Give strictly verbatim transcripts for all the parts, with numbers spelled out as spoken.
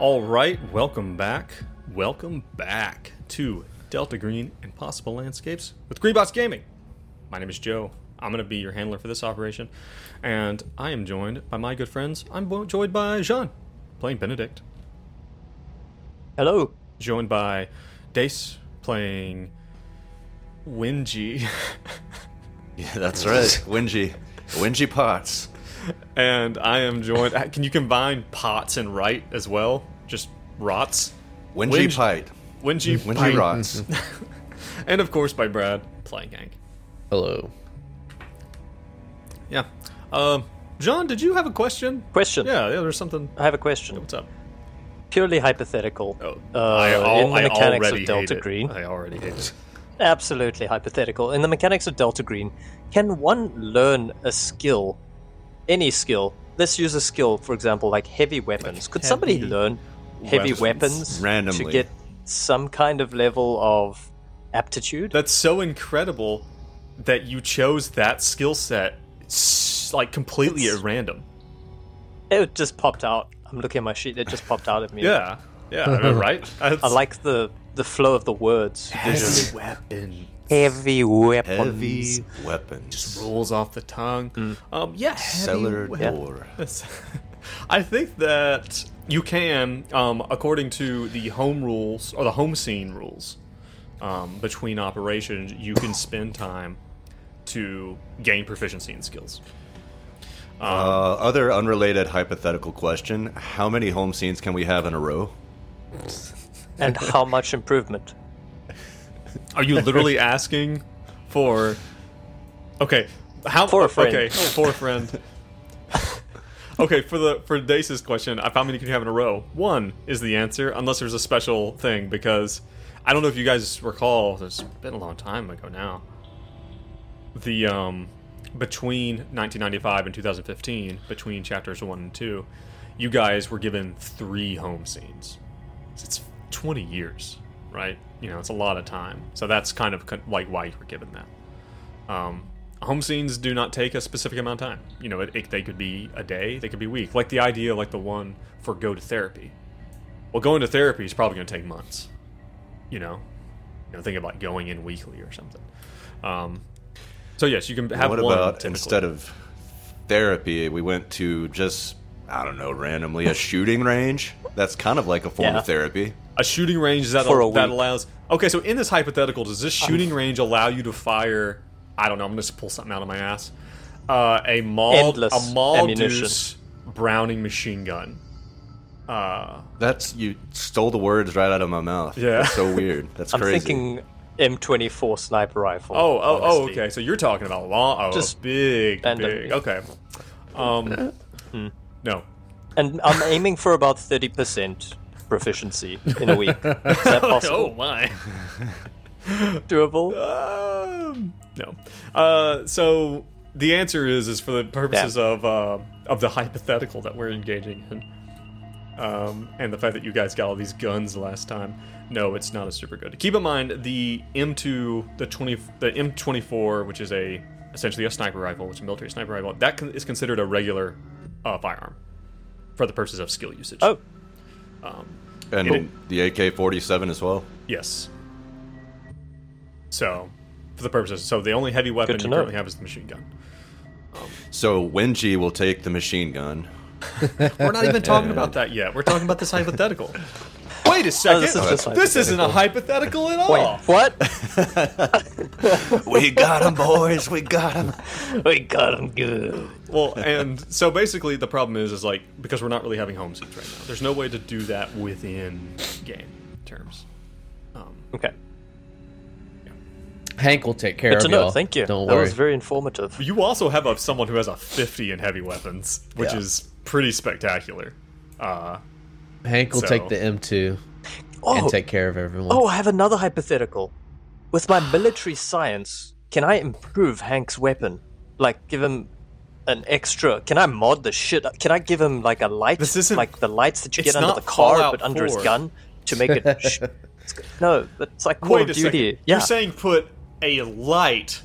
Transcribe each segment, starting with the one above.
All right, welcome back. Welcome back to Delta Green, Impossible Landscapes with Greenbots Gaming. My name is Joe. I'm going to be your handler for this operation. And I am joined by my good friends. I'm joined by Jean, playing Benedict. Hello. Joined by Dace, playing Wingy. Yeah, that's right. Wengie. Wengie Potts. And I am joined... Can you combine Potts and Wright as well? Just rots? Wengie Wing, Pite. Wengie Wengie Pite. Rots. And of course by Brad, playing Hank. Hello. Yeah. Um, John, did you have a question? Question? Yeah, yeah, there's something... I have a question. What's up? Purely hypothetical. Oh, uh, I, all, in the mechanics I already of Delta hate Green. It. I already hate it. Absolutely hypothetical. In the mechanics of Delta Green, can one learn a skill, any skill? Let's use a skill, for example, like heavy weapons. Like Could heavy somebody learn heavy weapons, weapons randomly to get some kind of level of aptitude? That's so incredible that you chose that skill set like completely it's, at random. It just popped out. I'm looking at my sheet. It just popped out at me. Yeah, yeah, I know, right? That's... I like the... the flow of the words. Heavy weapon. Heavy weapons. Heavy weapons. Just rolls off the tongue. Mm. Um, yeah, cellar door. Yeah. I think that you can, um, according to the home rules, or the home scene rules, um, between operations, you can spend time to gain proficiency in skills. Um, uh, other unrelated hypothetical question, how many home scenes can we have in a row? And how much improvement? Are you literally asking for... Okay, how... For a friend. Okay, for a friend. Okay, for the for Dace's question, how many can you have in a row? One is the answer, unless there's a special thing, because I don't know if you guys recall, it's been a long time ago now, the, um, between nineteen ninety-five and two thousand fifteen, between chapters one and two, you guys were given three home scenes. It's twenty years, right? You know, it's a lot of time. So that's kind of con- like why you were given that. Um, home scenes do not take a specific amount of time. You know, it, it, they could be a day, they could be a week. Like the idea, like the one for go to therapy. Well, going to therapy is probably going to take months. You know, you know, think about going in weekly or something. Um, so yes, you can have what one. What about typically. Instead of therapy, we went to just, I don't know, randomly a shooting range? That's kind of like a form yeah. of therapy. A shooting range that that allows... Okay, so in this hypothetical, does this shooting range allow you to fire... I don't know, I'm going to pull something out of my ass. Uh, a Maul Deuce Browning machine gun. Uh, That's... You stole the words right out of my mouth. Yeah. That's so weird. That's I'm crazy. I'm thinking M twenty-four sniper rifle. Oh, oh, oh, okay. So you're talking about long... Oh, Just big, big. Okay. Um, hmm. No. And I'm aiming for about thirty percent proficiency in a week. Is that possible? Oh, my. Doable? Um, no. Uh, so the answer is, is for the purposes yeah. of uh, of the hypothetical that we're engaging in, um, and the fact that you guys got all these guns last time, no, it's not a super good. Keep in mind, the M two, the twenty, the M twenty-four, which is a essentially a sniper rifle, which is a military sniper rifle, that con- is considered a regular uh, firearm. For the purposes of skill usage. Oh. Um, and it, the A K forty-seven as well? Yes. So, for the purposes. So, the only heavy weapon you know. currently have is the machine gun. Um, so, Wengie will take the machine gun. We're not even talking about that yet. We're talking about this hypothetical. Wait a second. Oh, this, is uh, this isn't a hypothetical at all. Wait, what? We got him, boys. We got him. We got him good. Well, and so basically the problem is, is like, because we're not really having home scenes right now, there's no way to do that within game terms. Um, okay. Yeah. Hank will take care Good to of know. Y'all. Thank you. Don't that worry. Was very informative. You also have a, someone who has a fifty in heavy weapons, which yeah. is pretty spectacular. Uh, Hank will so. take the M two oh, and take care of everyone. Oh, I have another hypothetical. With my military science, can I improve Hank's weapon? Like, give him an extra... Can I mod the shit? Can I give him, like, a light? Like, the lights that you get under the car, but under his gun? To make it... Sh- no, but it's like Call of Duty. Yeah. You're saying put a light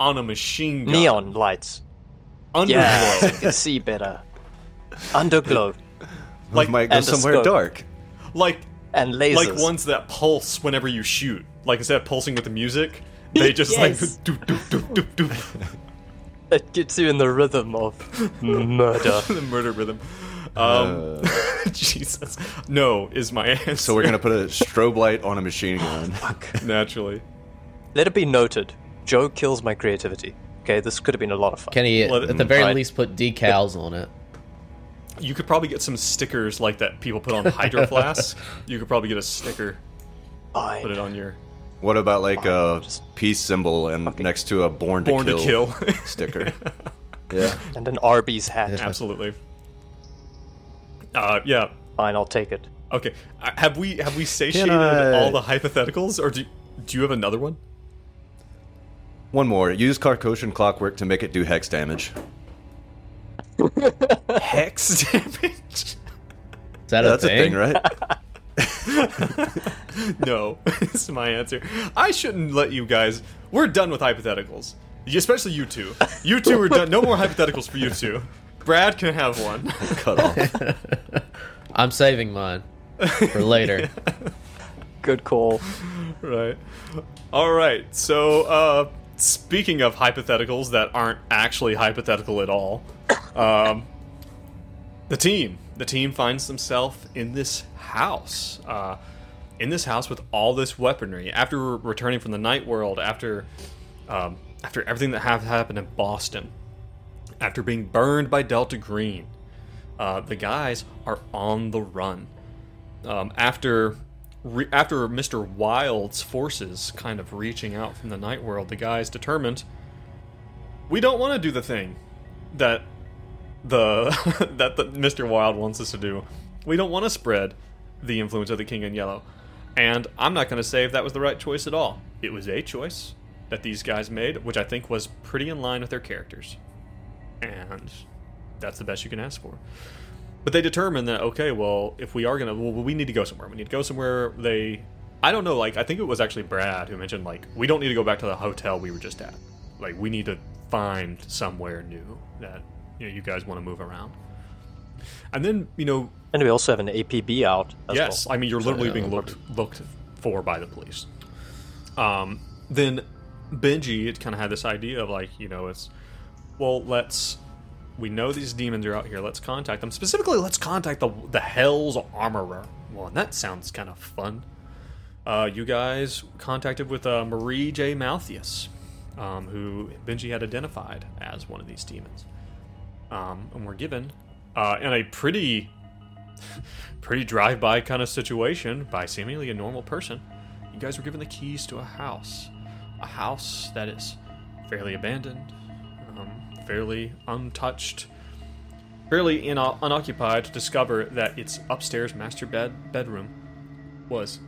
on a machine gun. Neon lights. Underglow. Yeah, so you can see better. Underglow. Like, we might go somewhere dark. like and lasers, like ones that pulse whenever you shoot. Like instead of pulsing with the music, they just yes. like doop doop doop doop doop. It gets you in the rhythm of murder. The murder rhythm. Um, uh, Jesus. No is my answer. So we're going to put a strobe light on a machine gun. Fuck. Naturally. Let it be noted, Joe kills my creativity. Okay, this could have been a lot of fun. Can he, it, at the very I, least, put decals it, on it? You could probably get some stickers like that people put on hydro flasks. You could probably get a sticker. Fine. Put it on your... What about like Fine. a peace symbol and next to a born to born kill, to kill. sticker? Yeah. And an Arby's hat. Yeah. Absolutely. Uh, yeah. Fine, I'll take it. Okay. Uh, have we have we satiated I... all the hypotheticals, or do do you have another one? One more. Use Carcosian Clockwork to make it do hex damage. Hex damage? Is that a That's thing? That's a thing, right? No, it's my answer. I shouldn't let you guys. We're done with hypotheticals, especially you two. You two are done. No more hypotheticals for you two. Brad can have one. Cut off. I'm saving mine for later. Yeah. Good call. Right. All right. So, uh, speaking of hypotheticals that aren't actually hypothetical at all, um, the team. The team finds themselves in this house, uh, in this house with all this weaponry. After re- returning from the Night World, after um, after everything that ha- happened in Boston, after being burned by Delta Green, uh, the guys are on the run. Um, after re- after Mister Wild's forces kind of reaching out from the Night World, the guys determined, we don't want to do the thing that... The that the, Mister Wild wants us to do. We don't want to spread the influence of the King in Yellow. And I'm not going to say if that was the right choice at all. It was a choice that these guys made, which I think was pretty in line with their characters. And that's the best you can ask for. But they determined that, okay, well, if we are going to... Well, we need to go somewhere. We need to go somewhere. They... I don't know, like, I think it was actually Brad who mentioned, like, we don't need to go back to the hotel we were just at. Like, we need to find somewhere new that... You know, you guys want to move around. And then, you know... And we also have an A P B out as yes, well. I mean, you're literally so, yeah, being looked, looked for by the police. Um, then Benji it kind of had this idea of, like, you know, it's... Well, let's... We know these demons are out here. Let's contact them. Specifically, let's contact the, the Hell's Armorer. Well, that sounds kind of fun. Uh, you guys contacted with uh, Marie J. Malthius, um, who Benji had identified as one of these demons. Um, and we're given uh, in a pretty pretty drive-by kind of situation by seemingly a normal person. You guys were given the keys to a house. A house that is fairly abandoned, um, fairly untouched, fairly in- unoccupied, to discover that its upstairs master bed bedroom was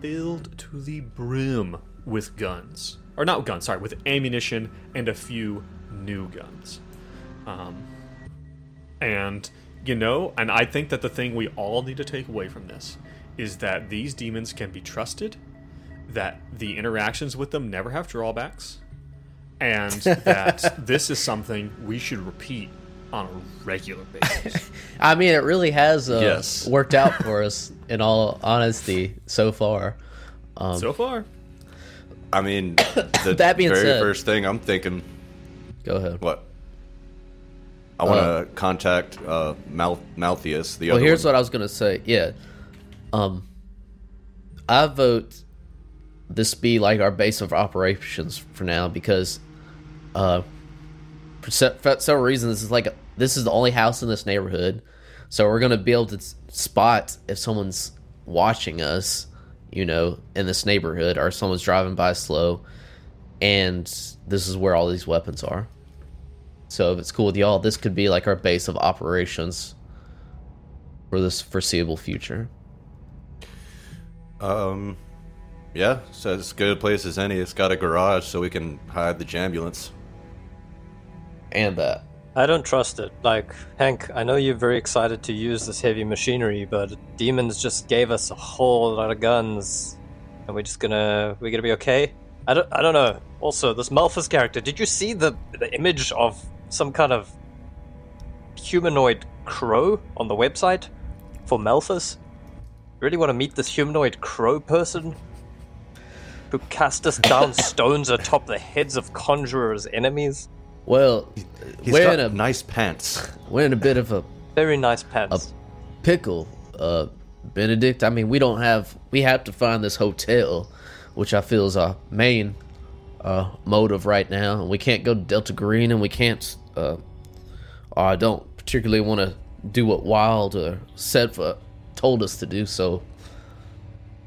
filled to the brim with guns. Or not guns, sorry, with ammunition and a few new guns. Um... And, you know, and I think that the thing we all need to take away from this is that these demons can be trusted, that the interactions with them never have drawbacks, and that this is something we should repeat on a regular basis. I mean, it really has uh, yes. worked out for us, in all honesty, so far. Um, so far. I mean, the that being very said, first thing I'm thinking... Go ahead. What? I want to uh, contact uh, Mal- Malthius. The well, other here's one. What I was going to say. Yeah, um, I vote this be like our base of operations for now because, uh, for, se- for several reasons, this is like a, this is the only house in this neighborhood, so we're going to be able to spot if someone's watching us, you know, in this neighborhood, or someone's driving by slow, and this is where all these weapons are. So if it's cool with y'all, this could be like our base of operations for this foreseeable future. Um, yeah, so it's as good a place as any. It's got a garage so we can hide the jambulance. And that. I don't trust it. Like, Hank, I know you're very excited to use this heavy machinery, but demons just gave us a whole lot of guns. And we're just gonna, we're gonna be okay? I don't, I don't know. Also, this Malthus character, did you see the, the image of some kind of humanoid crow on the website for Malthus? Really want to meet this humanoid crow person who cast us down stones atop the heads of Conjurer's enemies? Well, he's we're got in a nice pants. We're in a bit of a very nice pants. A pickle, uh, Benedict. I mean, we don't have. We have to find this hotel, which I feel is our main uh, motive right now. And we can't go to Delta Green, and we can't. Uh, or I don't particularly want to do what Wild or said for told us to do. So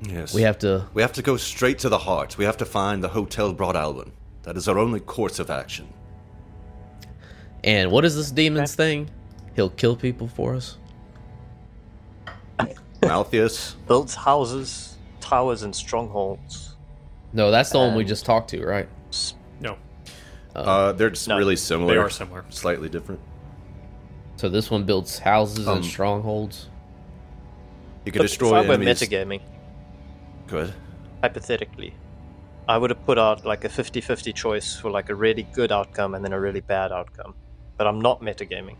yes, we have to. We have to go straight to the heart. We have to find the Hotel Broadalbin. That is our only course of action. And what is this demon's thing? He'll kill people for us. Malthius builds houses, towers, and strongholds. No, that's the and one we just talked to, right? No. Uh, uh, they're just no, really similar. They are similar. Slightly different. So this one builds houses um, and strongholds. You can destroy enemies. If I were metagaming, good. Hypothetically, I would have put out like a fifty-fifty choice for like a really good outcome and then a really bad outcome. But I'm not metagaming.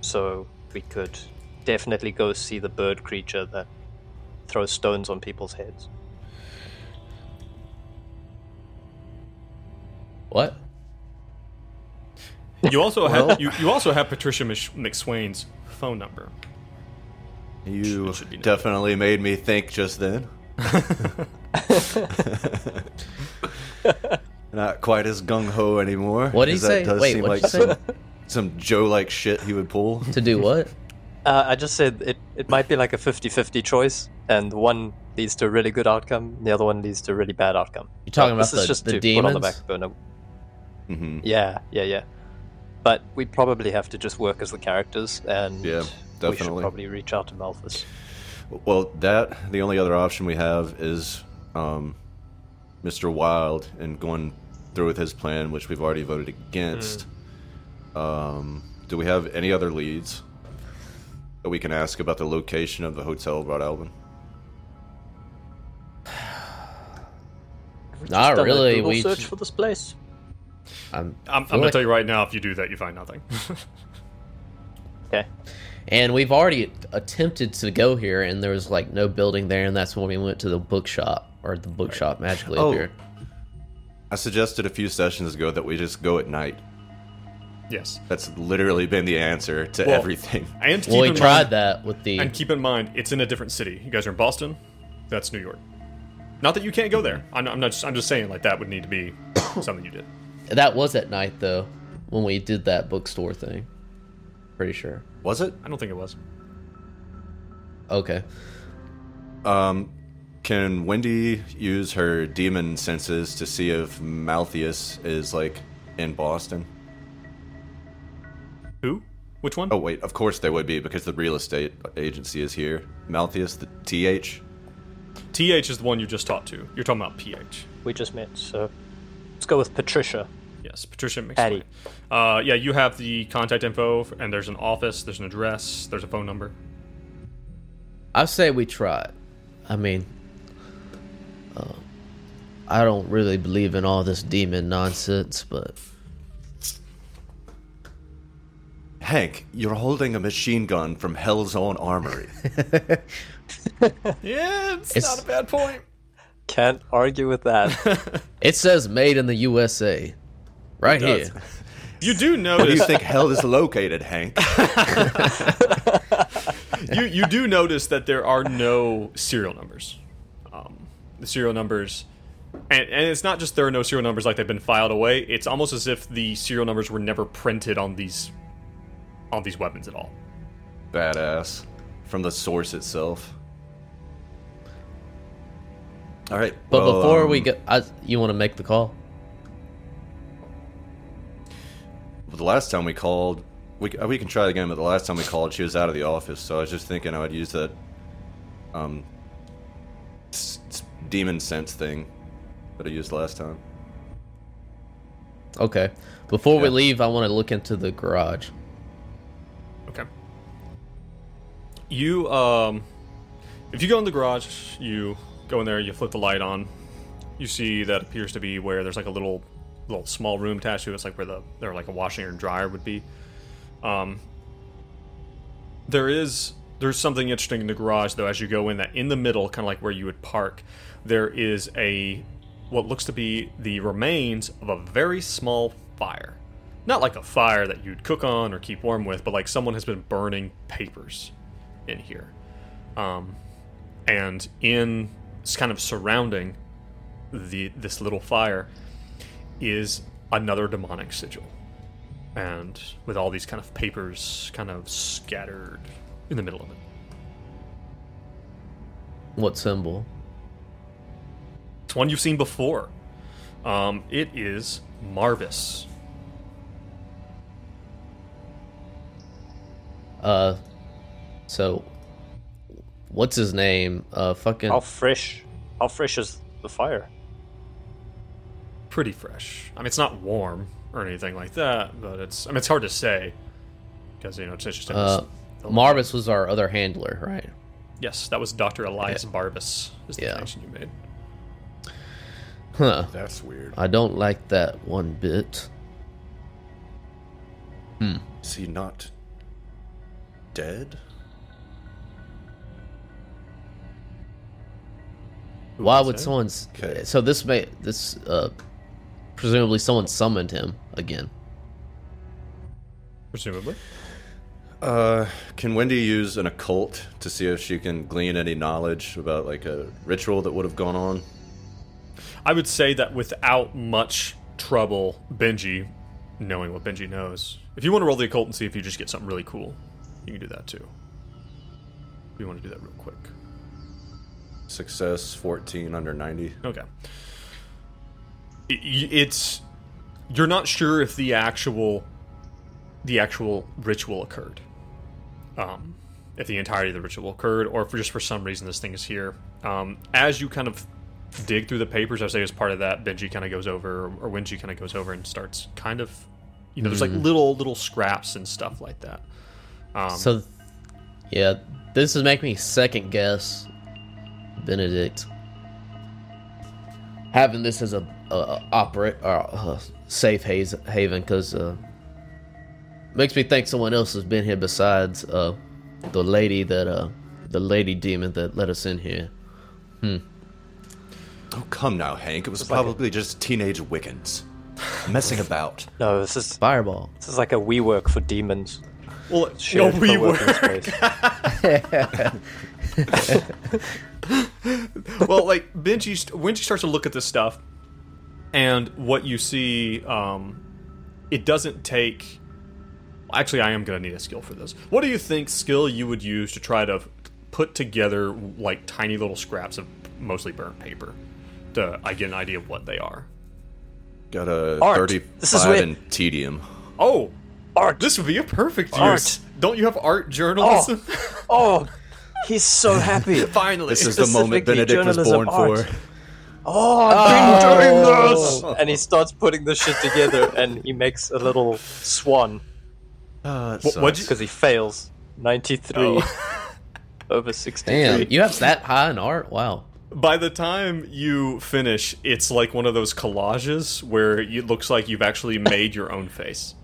So we could definitely go see the bird creature that throws stones on people's heads. What? You also well? have you, you also have Patricia McSwain's phone number. You definitely made me think just then. Not quite as gung-ho anymore. What did he say? That does Wait, seem like some, some Joe-like shit he would pull. To do what? Uh, I just said it, it might be like a fifty-fifty choice, and one leads to a really good outcome, the other one leads to a really bad outcome. You're talking but about this the, just the to demons? Put on the back burner. Mm-hmm. Yeah, yeah, yeah. But we probably have to just work as the characters, and yeah, we should probably reach out to Malthus. Well, that the only other option we have is um, Mister Wild and going through with his plan, which we've already voted against. Mm. Um, do we have any other leads that we can ask about the location of the Hotel Broadalbin? Not really. We search for this place. I'm, I'm, I'm going to tell you right now, if you do that, you find nothing. Okay. And we've already attempted to go here, and there was, like, no building there, and that's when we went to the bookshop, or the bookshop right. magically oh, appeared. I suggested a few sessions ago that we just go at night. Yes. That's literally been the answer to well, everything. I am well, we tried mind, that with the... And keep in mind, it's in a different city. You guys are in Boston. That's New York. Not that you can't go there. I'm, I'm not. Just, I'm just saying, like, that would need to be something you did. That was at night, though, when we did that bookstore thing. Pretty sure. Was it? I don't think it was. Okay. Um, can Wendy use her demon senses to see if Malthius is, like, in Boston? Who? Which one? Oh, wait. Of course they would be, because the real estate agency is here. Malthius, the T H? T H is the one you just talked to. You're talking about P H. We just met, so... Let's go with Patricia. Yes, Patricia McSwain. Uh, yeah, you have the contact info, and there's an office, there's an address, there's a phone number. I say we try it. I mean, uh, I don't really believe in all this demon nonsense, but... Hank, you're holding a machine gun from Hell's Own Armory. Yeah, it's, it's not a bad point. Can't argue with that. It says made in the U S A. Right here. You do notice... Where do you think hell is located, Hank? you you do notice that there are no serial numbers. Um, the serial numbers... And, and it's not just there are no serial numbers like they've been filed away. It's almost as if the serial numbers were never printed on these on these weapons at all. Badass. From the source itself. All right. But well, before um, we go... I, you want to make the call? The last time we called, we we can try it again, but the last time we called, she was out of the office, so I was just thinking I would use that um, s- s- demon sense thing that I used last time. Okay. Before yeah. we leave, I want to look into the garage. Okay. You, um, if you go in the garage, you go in there, you flip the light on, you see that appears to be where there's like a little... little small room attached to it. It's like where the there like a washer and dryer would be. Um, there is There's something interesting in the garage, though, as you go in, that in the middle, kind of like where you would park, there is a what looks to be the remains of a very small fire. Not like a fire that you'd cook on or keep warm with, but like someone has been burning papers in here. Um, and in kind of surrounding the this little fire is another demonic sigil. And with all these kind of papers kind of scattered in the middle of it. What symbol? It's one you've seen before. Um, it is Marvis. Uh, so, what's his name? Uh, fucking... How fresh? How fresh is the fire? Pretty fresh. I mean, it's not warm or anything like that, but it's... I mean, it's hard to say, because, you know, it's interesting. Uh, Marvis was our other handler, right? Yes, that was Doctor Elias Marvis, is the connection you made. Huh. That's weird. I don't like that one bit. Hmm. Is he not... dead? Who Why would that? someone... Okay. So this may... This, uh... presumably someone summoned him again. Presumably. Uh, can Wendy use an occult to see if she can glean any knowledge about, like, a ritual that would have gone on? I would say that without much trouble, Benji, knowing what Benji knows, if you want to roll the occult and see if you just get something really cool, you can do that too. We want to do that real quick. Success, fourteen under ninety. Okay. It's you're not sure if the actual the actual ritual occurred, um, if the entirety of the ritual occurred, or if just for some reason this thing is here. Um, as you kind of dig through the papers, I say as part of that, Benji kind of goes over, or Wengie kind of goes over and starts kind of, you know, mm. there's like little little scraps and stuff like that. Um, so, yeah, this is making me second guess Benedict. Having this as a uh, opera or uh, safe haze, haven, because uh, makes me think someone else has been here besides uh, the lady that uh, the lady demon that let us in here. Hmm. Oh, come now, Hank. It was it's probably like a... just teenage Wiccans messing about. No, this is Fireball. This is like a WeWork for demons. Well, no, we were. Well, like Benji, Benji starts to look at this stuff, and what you see, um, it doesn't take. Actually, I am going to need a skill for this. What do you think skill you would use to try to put together like tiny little scraps of mostly burnt paper to I get an idea of what they are? Got a Art. thirty-five this is in tedium. Oh. Art. This would be a perfect art. use. Don't you have art journalism? Oh, oh he's so happy. Finally. This is the moment Benedict was born art. for. Oh, I've oh. been doing this! And he starts putting this shit together, and he makes a little swan. Uh, because he fails. ninety-three oh. over sixty-three. Damn, you have that high in art? Wow. By the time you finish, it's like one of those collages where it looks like you've actually made your own face.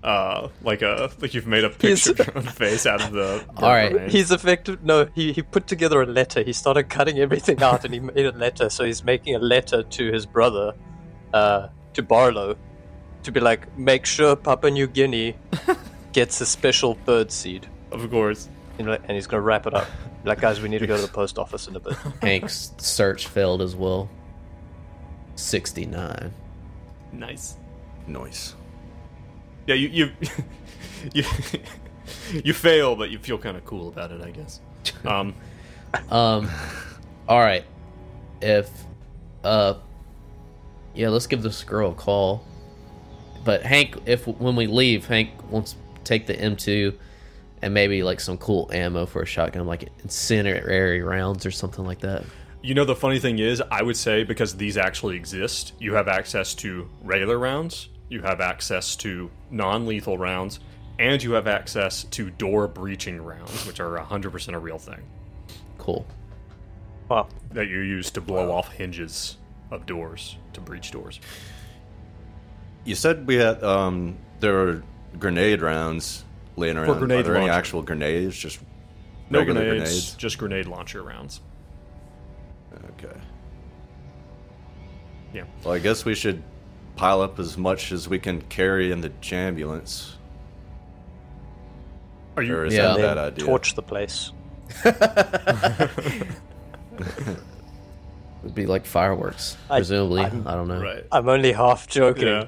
Uh, like a like you've made a picture of your own face out of the. All right, remains. He's effective. No, he he put together a letter. He started cutting everything out, and he made a letter. So he's making a letter to his brother, uh, to Barlow, to be like, make sure Papua New Guinea gets a special bird seed. Of course. And he's gonna wrap it up. Like, guys, we need to go to the post office in a bit. Hank's search failed as well. sixty-nine. Nice. Nice. Yeah, you you you, you fail, but you feel kind of cool about it, I guess. Um, um, all right. If, uh, yeah, let's give this girl a call. But Hank, if when we leave, Hank wants to take the M two and maybe like some cool ammo for a shotgun, like incendiary rounds or something like that. You know, the funny thing is, I would say because these actually exist, you have access to regular rounds. You have access to non-lethal rounds, and you have access to door-breaching rounds, which are one hundred percent a real thing. Cool. Wow. That you use to blow wow. off hinges of doors, to breach doors. You said we had um, there were grenade rounds laying around. Are there launcher. any actual grenades just No grenades, grenades, just grenade launcher rounds. Okay. Yeah. Well, I guess we should pile up as much as we can carry in the jambulance. Are you? Or is yeah. that a bad idea? Torch the place. It would be like fireworks, I, presumably. I'm, I don't know. Right. I'm only half joking. Yeah.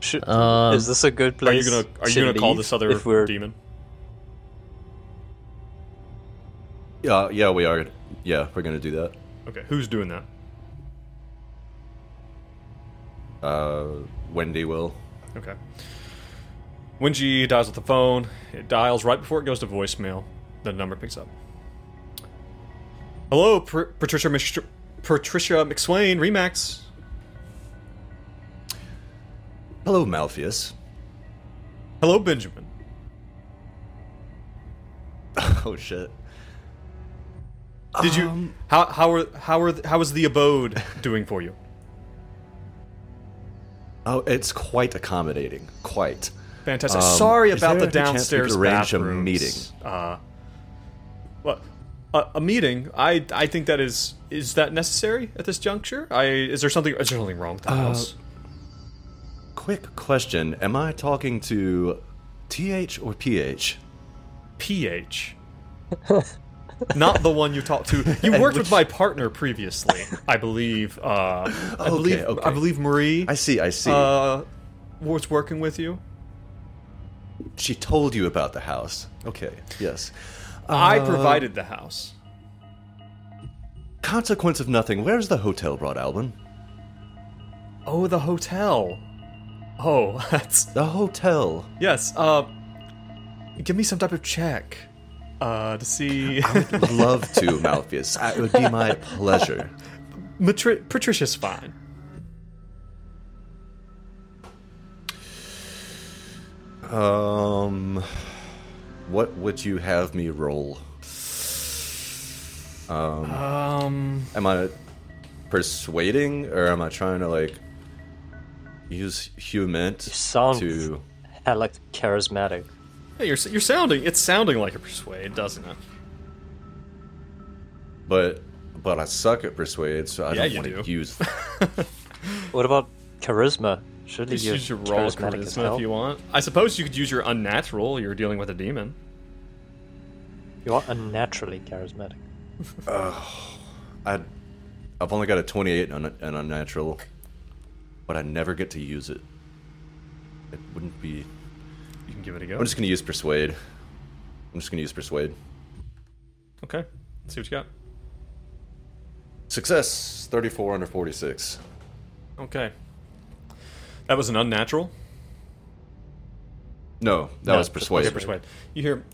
Should, um, is this a good place? Are you gonna, are you gonna call this other demon? Yeah, yeah, we are. Yeah, we're gonna do that. Okay, who's doing that? Uh, Wendy will. Okay. Wengie dials with the phone. It dials right before it goes to voicemail. The number picks up. Hello, Pr- Patricia, Mr- Patricia McSwain, Remax. Hello, Malthius. Hello, Benjamin. Oh shit! Did um, you how how are how are how is the abode doing for you? Oh, it's quite accommodating. Quite fantastic. Um, Sorry about the downstairs bathroom meeting. Uh, well, a, a meeting. I I think that is is that necessary at this juncture? I is there something is there something wrong with the uh, house? Quick question. Am I talking to T H or P H? P H. Not the one you talked to. You worked which... with my partner previously, I believe. Uh, okay, I believe okay. I believe Marie... I see, I see. Uh, was working with you. She told you about the house. Okay, yes. Uh, I provided the house. Consequence of nothing. Where's the hotel, Broadalbin? Oh, the hotel. Oh, that's... The hotel. Yes, uh... give me some type of check. Uh, to see... I would love to, Malthius. It would be my pleasure. Matri- Patricia's fine. Um... What would you have me roll? Um... um am I persuading, or am I trying to, like... use human to... You sound to... hella charismatic. Yeah, you're, you're sounding... It's sounding like a persuade, doesn't it? But but I suck at persuade, so I yeah, don't want to do. use... What about charisma? Should you, you use your roll charismatic charisma as well? If you want. I suppose you could use your unnatural. You're dealing with a demon. You are unnaturally charismatic. uh, I, I've only got a twenty-eight and un, an unnatural... but I never get to use it. It wouldn't be... You can give it a go. I'm just going to use Persuade. I'm just going to use Persuade. Okay. Let's see what you got. Success. thirty-four under forty-six. Okay. That was an unnatural? No, that no, was Persuade. Okay, Persuade. You hear...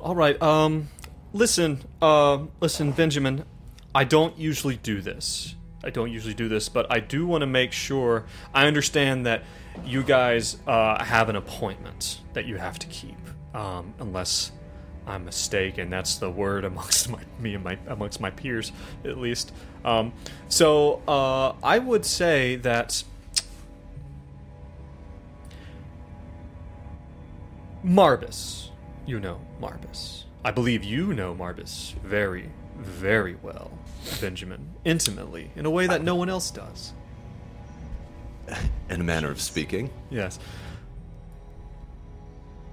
All right, um... Listen, uh... Listen, Benjamin. I don't usually do this. I don't usually do this, but I do want to make sure I understand that you guys uh, have an appointment that you have to keep, um, unless I'm mistaken. That's the word amongst my, me and my amongst my peers, at least. Um, so uh, I would say that Marvis, you know Marvis. I believe you know Marvis very, very well. Benjamin, intimately, in a way that no one else does. In a manner of speaking. Yes.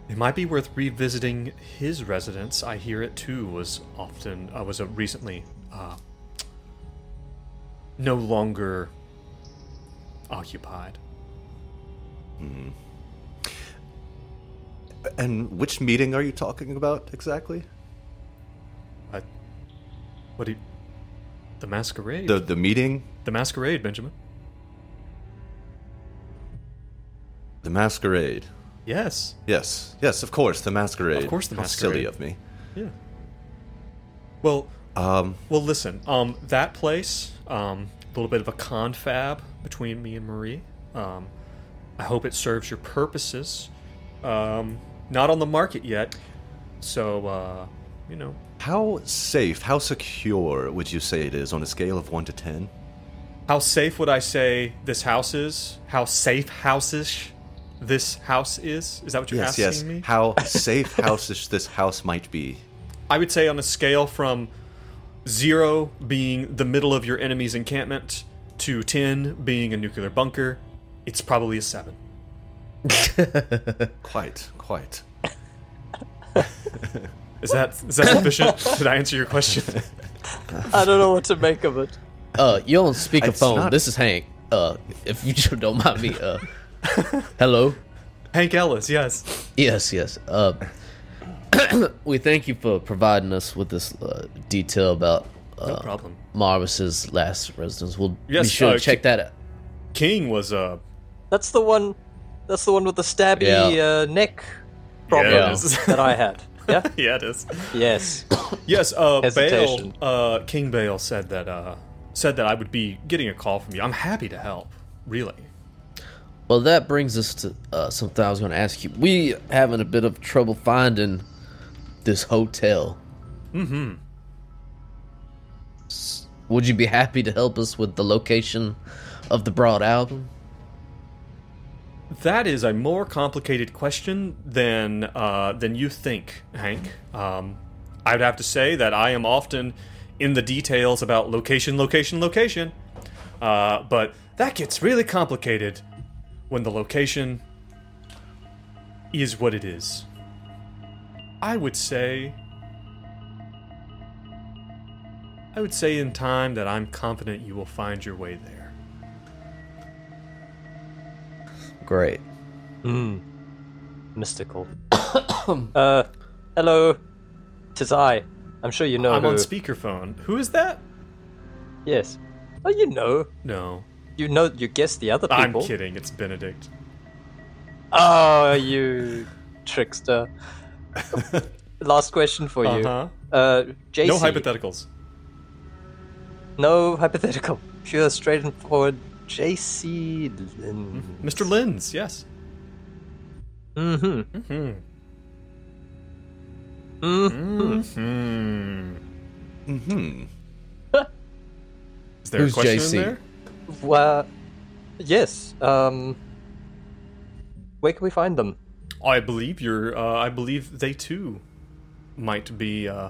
It might be worth revisiting his residence. I hear it too was often, uh, was a recently uh, no longer occupied. Hmm. And which meeting are you talking about exactly? I, what do you... The masquerade. The the meeting? The masquerade, Benjamin. The masquerade. Yes. Yes. Yes, of course, the masquerade. Of course the masquerade. How silly of me. Yeah. Well, um, well listen, um, that place, um, a little bit of a confab between me and Marie. Um, I hope it serves your purposes. Um, not on the market yet, so, uh, you know... How safe, how secure would you say it is on a scale of one to ten? How safe would I say this house is? How safe house-ish this house is? Is that what you're yes, asking yes. me? Yes, yes. How safe house-ish this house might be. I would say on a scale from zero being the middle of your enemy's encampment to ten being a nuclear bunker, it's probably a seven. quite, quite. Is that is that sufficient? Did I answer your question? I don't know what to make of it. Uh, you don't speak a phone. Not... This is Hank. Uh, if you don't mind me. Uh, hello, Hank Ellis. Yes. Yes. Yes. Uh, we thank you for providing us with this uh, detail about uh, no problem. Marvis's last residence. We'll yes, be sure uh, to check King, that out. King was a. Uh... That's the one. That's the one with the stabby yeah. uh, neck problem yeah, that I had. Yeah, yeah, it is. Yes, yes. Uh, Bale, uh, King Bale said that uh, said that I would be getting a call from you. I'm happy to help, really. Well, that brings us to uh, something I was going to ask you. We having a bit of trouble finding this hotel. Mm-hmm. Would you be happy to help us with the location of the Broadalbin? That is a more complicated question than uh, than you think, Hank. Um, I would have to say that I am often in the details about location, location, location. Uh, but that gets really complicated when the location is what it is. I would say... I would say in time that I'm confident you will find your way there. Great. Mm. Mystical. uh, hello. Tis I. I'm sure you know I'm who. On speakerphone. Who is that? Yes. Oh, you know. No. You know, you guessed the other people. I'm kidding. It's Benedict. Oh, you trickster. Last question for you. Uh-huh. Uh, J C. No hypotheticals. No hypothetical. Pure, straightforward. J C Lins. Mister Lins, yes. Mm-hmm. Mm-hmm. Mm-hmm. Mm-hmm. Is there Who's a question J C? In there? Well, yes. Um, where can we find them? I believe you're. Uh, I believe they too might be uh,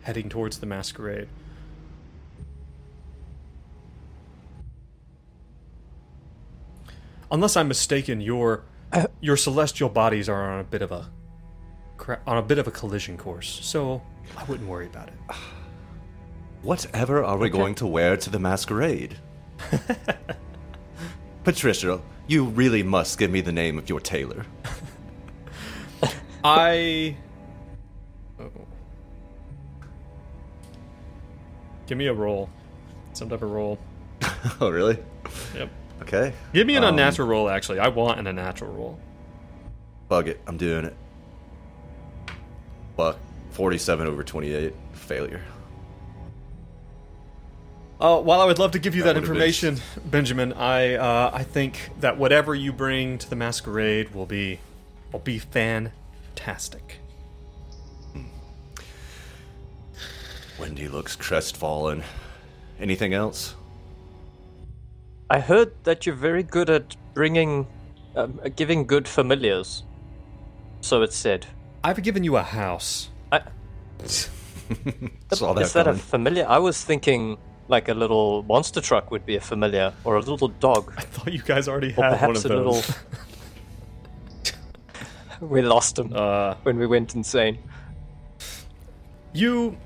heading towards the masquerade. Unless I'm mistaken, your your celestial bodies are on a bit of a on a bit of a collision course, so I wouldn't worry about it. Whatever are we okay. going to wear to the masquerade? Patricia, you really must give me the name of your tailor. I oh. Give me a roll, some type of roll. Oh, really? Yep. Okay. Give me an um, unnatural roll, actually. I want an unnatural roll. Bug it. I'm doing it. Buck. forty-seven over twenty-eight. Failure. Uh, while I would love to give you that, that information, been... Benjamin, I uh, I think that whatever you bring to the masquerade will be will be fantastic. Wendy looks crestfallen. Anything else? I heard that you're very good at bringing, um, giving good familiars. So it said. I've given you a house. I... that, that is that a familiar? I was thinking like a little monster truck would be a familiar, or a little dog. I thought you guys already had one of those. Little... we lost them uh, when we went insane. You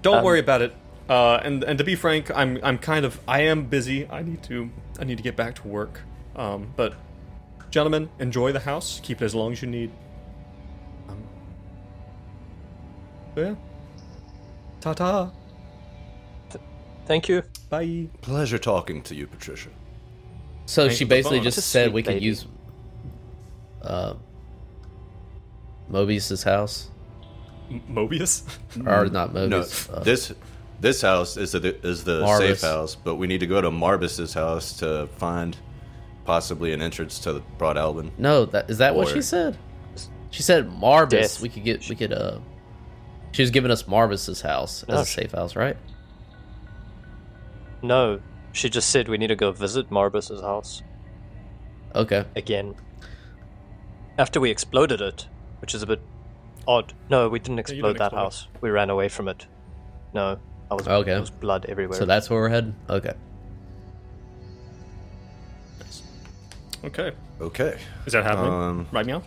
don't um, worry about it. Uh, and and to be frank, I'm I'm kind of I am busy. I need to I need to get back to work. Um, but gentlemen, enjoy the house. Keep it as long as you need. Um, so yeah. Ta ta. Th- thank you. Bye. Pleasure talking to you, Patricia. So Thanks she basically just said we could use uh, Mobius's house. M- Mobius? Or not Mobius? No, uh, this. This house is the, is the safe house, but we need to go to Marvis's house to find possibly an entrance to Broadalbin. No, that is that or, what she said? She said Marvis. Death. We could get we could uh she was giving us Marvis's house no, as a safe house, right? No, she just said we need to go visit Marvis's house. Okay. Again. After we exploded it, which is a bit odd. No, we didn't explode, yeah, didn't that explode. house. We ran away from it. No, I was, okay. There was blood everywhere. So that's where we're headed? Okay. Okay. Okay. Is that happening um, right now?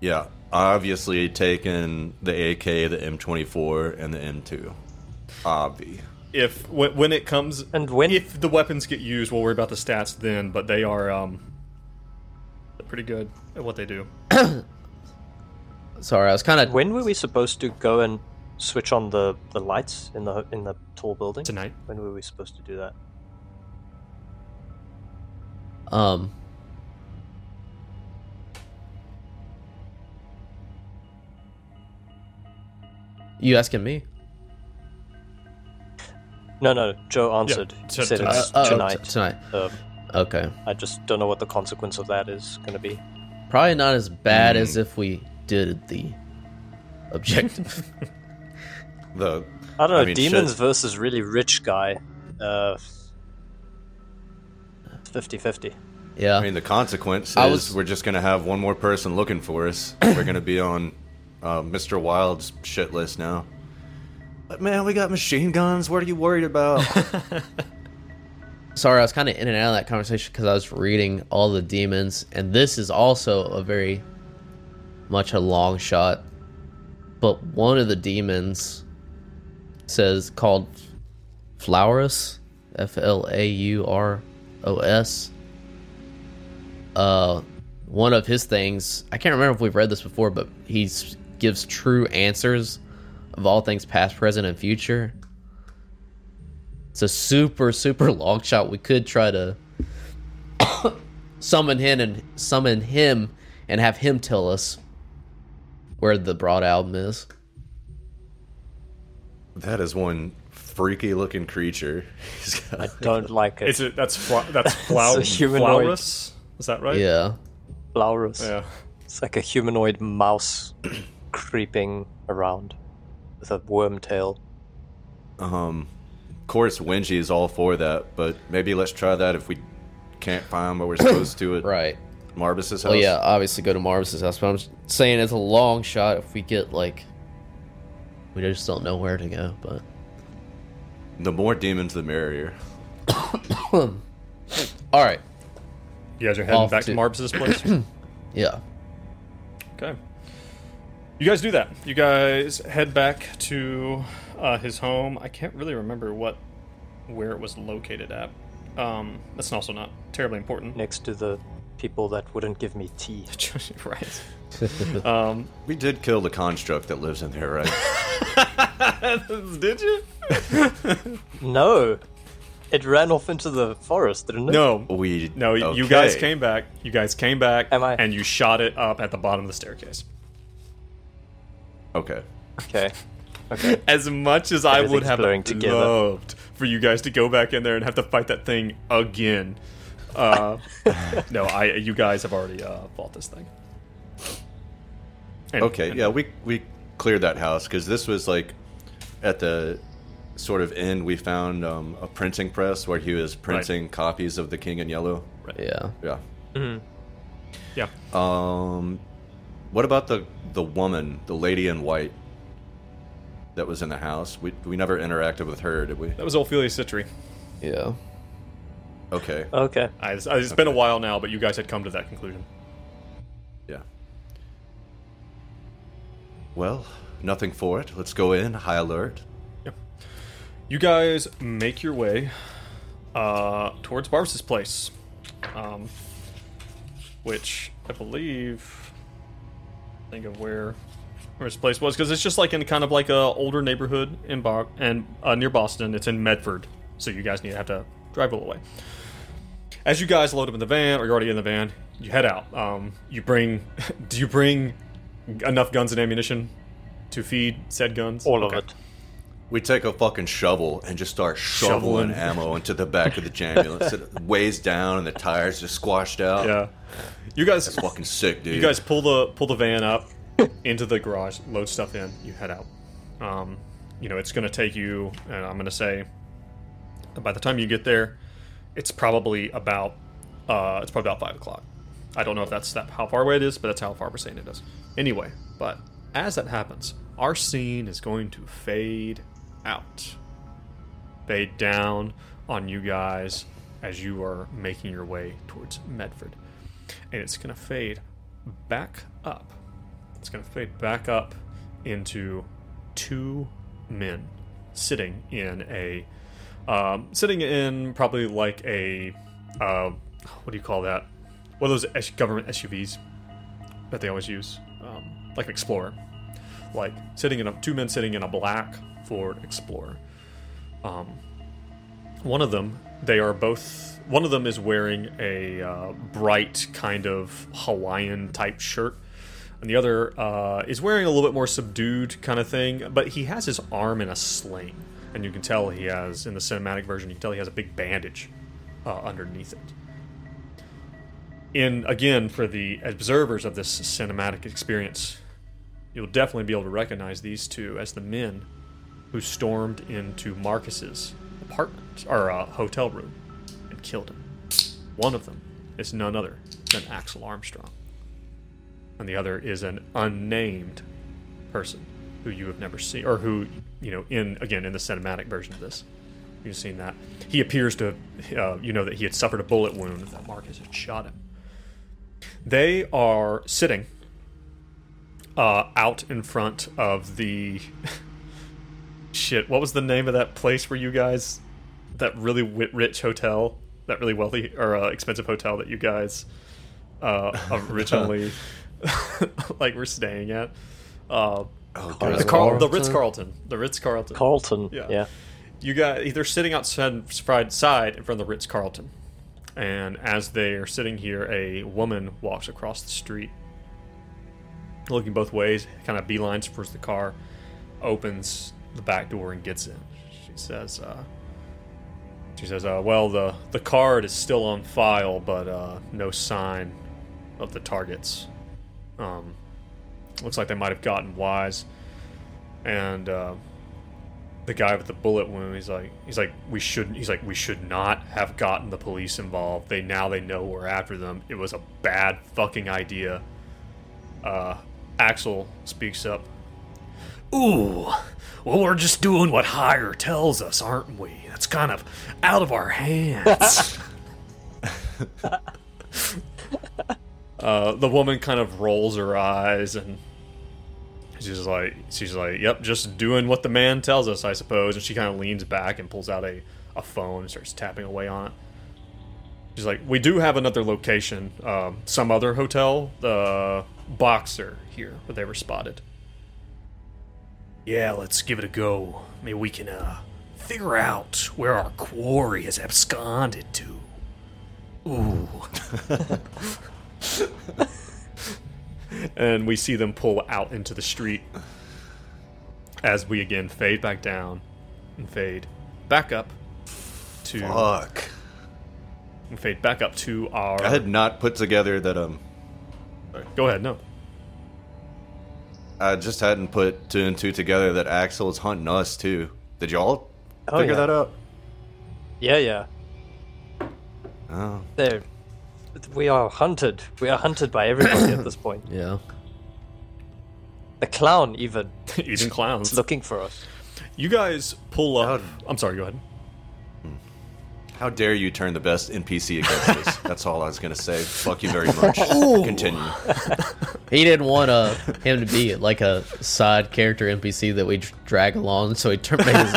Yeah. Obviously taken the A K, the M twenty-four, and the M two. Obvi. If when it comes, and when if the weapons get used, we'll worry about the stats then. But they are um, they're pretty good at what they do. Sorry, I was kind of. When were we supposed to go and switch on the, the lights in the in the tall building tonight? When were we supposed to do that? Um. You asking me? No, no. Joe answered. Yeah, t- said t- it's uh, tonight. Oh, t- tonight. Um, okay. I just don't know what the consequence of that is going to be. Probably not as bad mm. as if we did the objective. the I don't know. I mean, demons shit. versus really rich guy. Uh, fifty-fifty. Yeah. I mean, the consequence I is was... we're just going to have one more person looking for us. We're going to be on uh, Mister Wild's shit list now. Man, we got machine guns. What are you worried about? Sorry, I was kind of in and out of that conversation because I was reading all the demons, and this is also a very much a long shot. But one of the demons says called Flauros, F L A U R O S. Uh, one of his things, I can't remember if we've read this before, but he gives true answers of all things past, present, and future. It's a super, super long shot. We could try to summon him and summon him and have him tell us where the Broadalbin is. That is one freaky looking creature. I don't like it. It's a, that's fla- that's fla- it's a humanoid. Flauros? Is that right? Yeah. Flauros. Yeah. It's like a humanoid mouse creeping around. With a worm tail. Um, of course, Wengie is all for that, but maybe let's try that if we can't find what we're supposed to at right. Marvis's house. Well, yeah, obviously go to Marvis's house, but I'm saying it's a long shot if we get, like, we just don't know where to go, but... The more demons, the merrier. Alright. You guys are heading Off back to, to Marvis's place? Yeah. Okay. You guys do that. You guys head back to uh, his home. I can't really remember what, where it was located at. Um, that's also not terribly important. Next to the people that wouldn't give me tea. Right. Um, we did kill the construct that lives in there, right? Did you? No. It ran off into the forest, didn't it? No. We, no, okay. You guys came back. You guys came back, Am I? and you shot it up at the bottom of the staircase. Okay. Okay. Okay. As much as I would have loved together. for you guys to go back in there and have to fight that thing again, uh, no, I you guys have already uh, fought this thing. And, okay. And yeah, we we cleared that house because this was like at the sort of end. We found um, a printing press where he was printing right. copies of the King in Yellow. Right. Yeah. Yeah. Mm-hmm. Yeah. Um. What about the, the woman, the lady in white that was in the house? We we never interacted with her, did we? That was Ophelia Citrié. Yeah. Okay. Okay. I, it's okay. been a while now, but you guys had come to that conclusion. Yeah. Well, nothing for it. Let's go in, high alert. Yep. Yeah. You guys make your way uh, towards Barvis's place, um, which I believe... think of where, where his place was, because it's just like in kind of like a older neighborhood in Bar and uh, near Boston. It's in Medford, so you guys need to have to drive a little way. As you guys load up in the van, or you're already in the van, you head out. Um, you bring, do you bring enough guns and ammunition to feed said guns? All okay. of it. We take a fucking shovel and just start shoveling, shoveling. ammo into the back of the ambulance. It weighs down and the tires just squashed out. Yeah. You guys, that's fucking sick, dude. You guys pull the pull the van up into the garage, load stuff in, you head out. Um, you know, it's going to take you, and I'm going to say, by the time you get there, it's probably about uh, it's probably about five o'clock. I don't know if that's that how far away it is, but that's how far we're saying it is. Anyway, but As that happens, our scene is going to fade out. Fade down on you guys as you are making your way towards Medford. And it's going to fade back up. It's going to fade back up into two men sitting in a... Um, sitting in probably like a... Uh, what do you call that? One of those government S U Vs that they always use. Um, like an Explorer. Like sitting in a... Two men sitting in a black Ford Explorer. Um, one of them, they are both... One of them is wearing a uh, bright kind of Hawaiian-type shirt. And the other uh, is wearing a little bit more subdued kind of thing. But he has his arm in a sling. And you can tell he has, in the cinematic version, you can tell he has a big bandage uh, underneath it. In, again, for the observers of this cinematic experience, you'll definitely be able to recognize these two as the men who stormed into Marcus's apartment, or uh, hotel room, and killed him. One of them is none other than Axel Armstrong. And the other is an unnamed person who you have never seen, or who, you know, in, again, in the cinematic version of this, you've seen that. He appears to, uh, you know, that he had suffered a bullet wound that Marcus had shot him. They are sitting uh, out in front of the... Shit, what was the name of that place where you guys... That really rich hotel, that really wealthy, or uh, expensive hotel that you guys uh, originally, like, were staying at? Uh, oh, the, Car- the Ritz-Carlton. The Ritz-Carlton. Carlton, yeah. yeah. You guys, they're sitting outside side in front of the Ritz-Carlton. And as they are sitting here, a woman walks across the street, looking both ways, kind of beelines towards the car, opens... the back door and gets in. She says, uh, she says, uh, well, the, the card is still on file, but, uh, no sign of the targets. Um, looks like they might have gotten wise. And, uh, the guy with the bullet wound, he's like, he's like, we shouldn't, he's like, we should not have gotten the police involved. They, now they know we're after them. It was a bad fucking idea. Uh, Axel speaks up. Ooh, well, we're just doing what higher tells us, aren't we? That's kind of out of our hands. uh, the woman kind of rolls her eyes, and she's like, she's like, yep, just doing what the man tells us, I suppose. And she kind of leans back and pulls out a, a phone and starts tapping away on it. She's like, we do have another location, um, some other hotel, the Boxer here, where they were spotted. Yeah, let's give it a go. Maybe we can, uh, figure out where our quarry has absconded to. Ooh. And we see them pull out into the street as we again fade back down and fade back up to... Fuck. And fade back up to our... I had not put together that, um... Sorry. Go ahead, no. I just hadn't put two and two together that Axel is hunting us, too. Did y'all oh, figure yeah. that out? Yeah, yeah. Oh. They're, we are hunted. We are hunted by everybody at this point. Yeah. The clown, even. Even clowns. It's looking for us. You guys pull up... How, I'm sorry, go ahead. How dare you turn the best N P C against us? That's all I was going to say. Fuck you very much. Continue. He didn't want uh, him to be like a side character N P C that we drag along, so he turned his,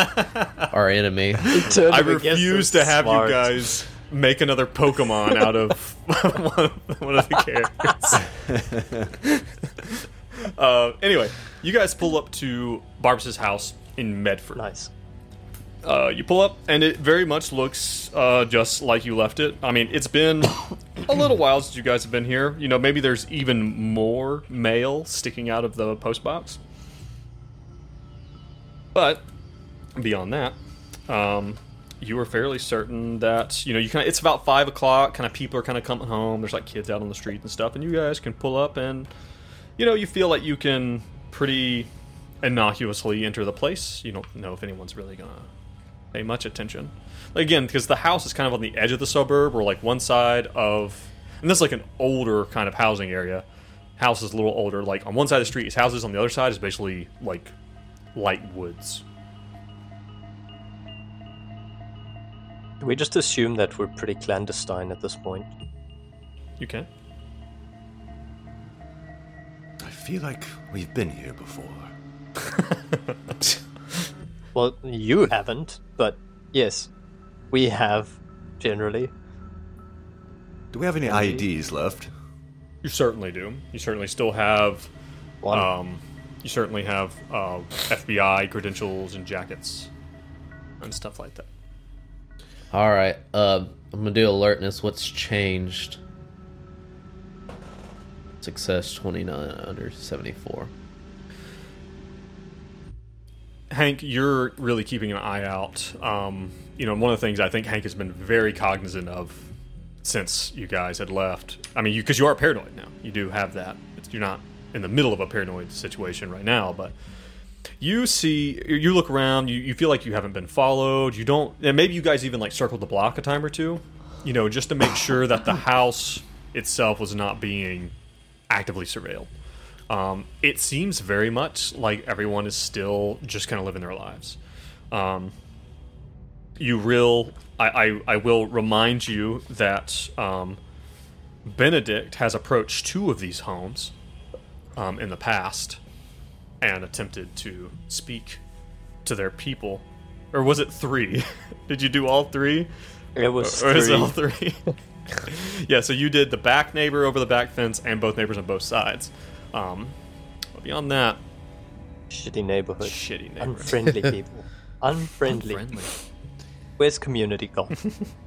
our enemy. I refuse to have smart. You guys make another Pokemon out of one of the characters. uh, anyway, you guys pull up to Barb's house in Medford. Nice. Uh, you pull up, and it very much looks uh, just like you left it. I mean, it's been a little while since you guys have been here. You know, maybe there's even more mail sticking out of the post box. But beyond that, um, you are fairly certain that, you know, you kind of, it's about five o'clock. Kind of people are kind of coming home. There's like kids out on the street and stuff, and you guys can pull up, and you know, you feel like you can pretty innocuously enter the place. You don't know if anyone's really gonna pay much attention. Again, because the house is kind of on the edge of the suburb, or like one side of, and this is like an older kind of housing area, house is a little older. Like, on one side of the street is houses, on the other side is basically, like, light woods. Can we just assume that we're pretty clandestine at this point? You can. I feel like we've been here before. Well, you haven't, but yes, we have, generally. Do we have any I Ds left? You certainly do. You certainly still have... One. Um, you certainly have uh, F B I credentials and jackets and stuff like that. All right. Uh, I'm going to do alertness. What's changed? Success twenty-nine under seventy-four. Hank, you're really keeping an eye out. Um, you know, one of the things I think Hank has been very cognizant of since you guys had left. I mean, because you, you are paranoid now. You do have that. It's, you're not in the middle of a paranoid situation right now, but you see, you look around, you, you feel like you haven't been followed. You don't, and maybe you guys even like circled the block a time or two, you know, just to make sure that the house itself was not being actively surveilled. Um, it seems very much like everyone is still just kind of living their lives. Um, you real, I, I, I will remind you that um, Benedict has approached two of these homes um, in the past and attempted to speak to their people. Or was it three? Did you do all three? It was or, three. Or is it all three? Yeah, so you did the back neighbor over the back fence and both neighbors on both sides. Um, but beyond that, shitty neighborhood, shitty neighborhood, unfriendly people, unfriendly. unfriendly. Where's community gone?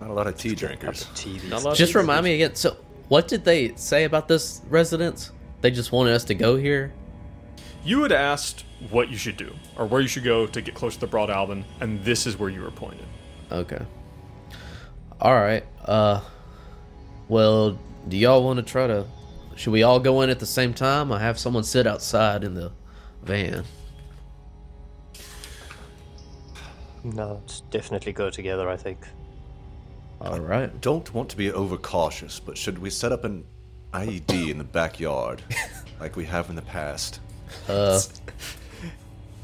Not a lot of tea drinkers. Of just tea remind drinkers. me again. So, what did they say about this residence? They just wanted us to go here. You had asked what you should do or where you should go to get close to the Broadalbin, and this is where you were pointed. Okay. All right. Uh, well, do y'all want to try to? Should we all go in at the same time or have someone sit outside in the van? No, it's definitely go together, I think. All right. I don't want to be overcautious, but should we set up an I E D in the backyard like we have in the past? Uh,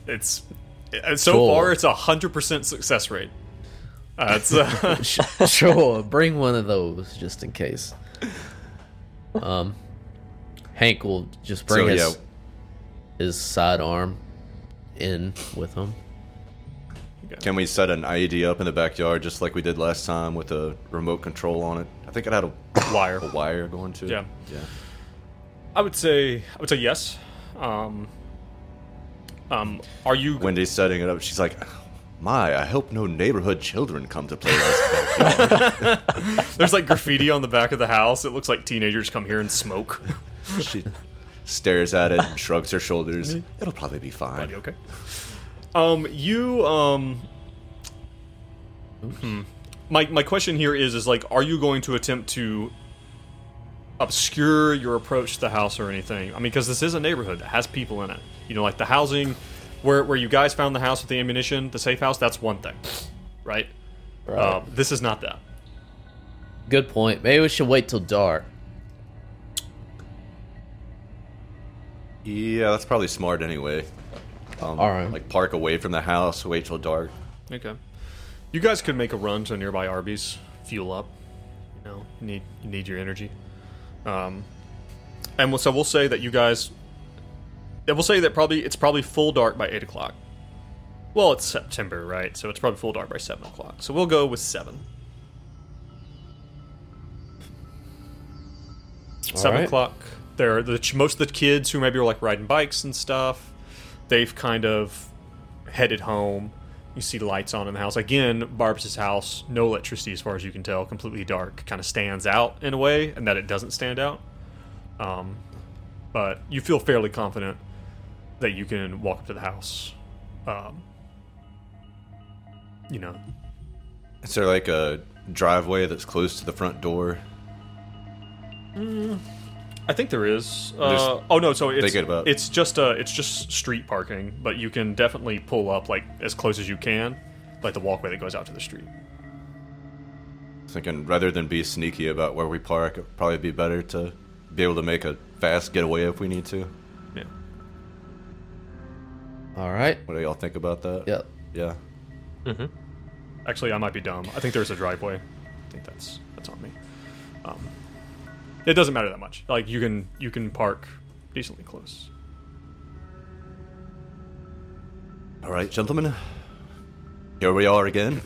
it's, it's so sure. far, it's a one hundred percent success rate. Uh, it's, uh, sure, bring one of those just in case. Um... Hank will just bring so, his, yeah. his sidearm in with him. Can we set an I E D up in the backyard just like we did last time with a remote control on it? I think it had a wire, a wire going to it. Yeah, yeah. I would say, I would say yes. Um, um, are you? Wendy's setting it up. She's like, "My, I hope no neighborhood children come to play this." There's like graffiti on the back of the house. It looks like teenagers come here and smoke. She stares at it and shrugs her shoulders. It'll probably be fine. Probably okay. Um, you, um... Hmm. My my question here is, is like, are you going to attempt to obscure your approach to the house or anything? I mean, because this is a neighborhood that has people in it. You know, like the housing, where, where you guys found the house with the ammunition, the safe house, that's one thing. Right? Right. Uh, this is not that. Good point. Maybe we should wait till dark. Yeah, that's probably smart anyway. Um, All right. Like, park away from the house, wait till dark. Okay. You guys could make a run to a nearby Arby's, fuel up. You know, you need, you need your energy. Um, and we'll, so we'll say that you guys... We'll say that probably it's probably full dark by eight o'clock. Well, it's September, right? So it's probably full dark by seven o'clock. So we'll go with seven. All seven right. o'clock... There, the, most of the kids who maybe were like riding bikes and stuff, they've kind of headed home. You see lights on in the house. Again, Barb's house, no electricity as far as you can tell, completely dark, kind of stands out in a way, and that it doesn't stand out. Um, but you feel fairly confident that you can walk up to the house. Um, you know. Is there like a driveway that's close to the front door? Mm. I think there is. Uh, oh no! So it's about. it's just uh, it's just street parking, but you can definitely pull up like as close as you can, like the walkway that goes out to the street. Thinking rather than be sneaky about where we park, it'd probably be better to be able to make a fast getaway if we need to. Yeah. All right. What do y'all think about that? Yeah. Yeah. Mm-hmm. Actually, I might be dumb. I think there's a driveway. I think that's that's on me. Um, it doesn't matter that much. Like you can you can park decently close. All right, gentlemen. Here we are again.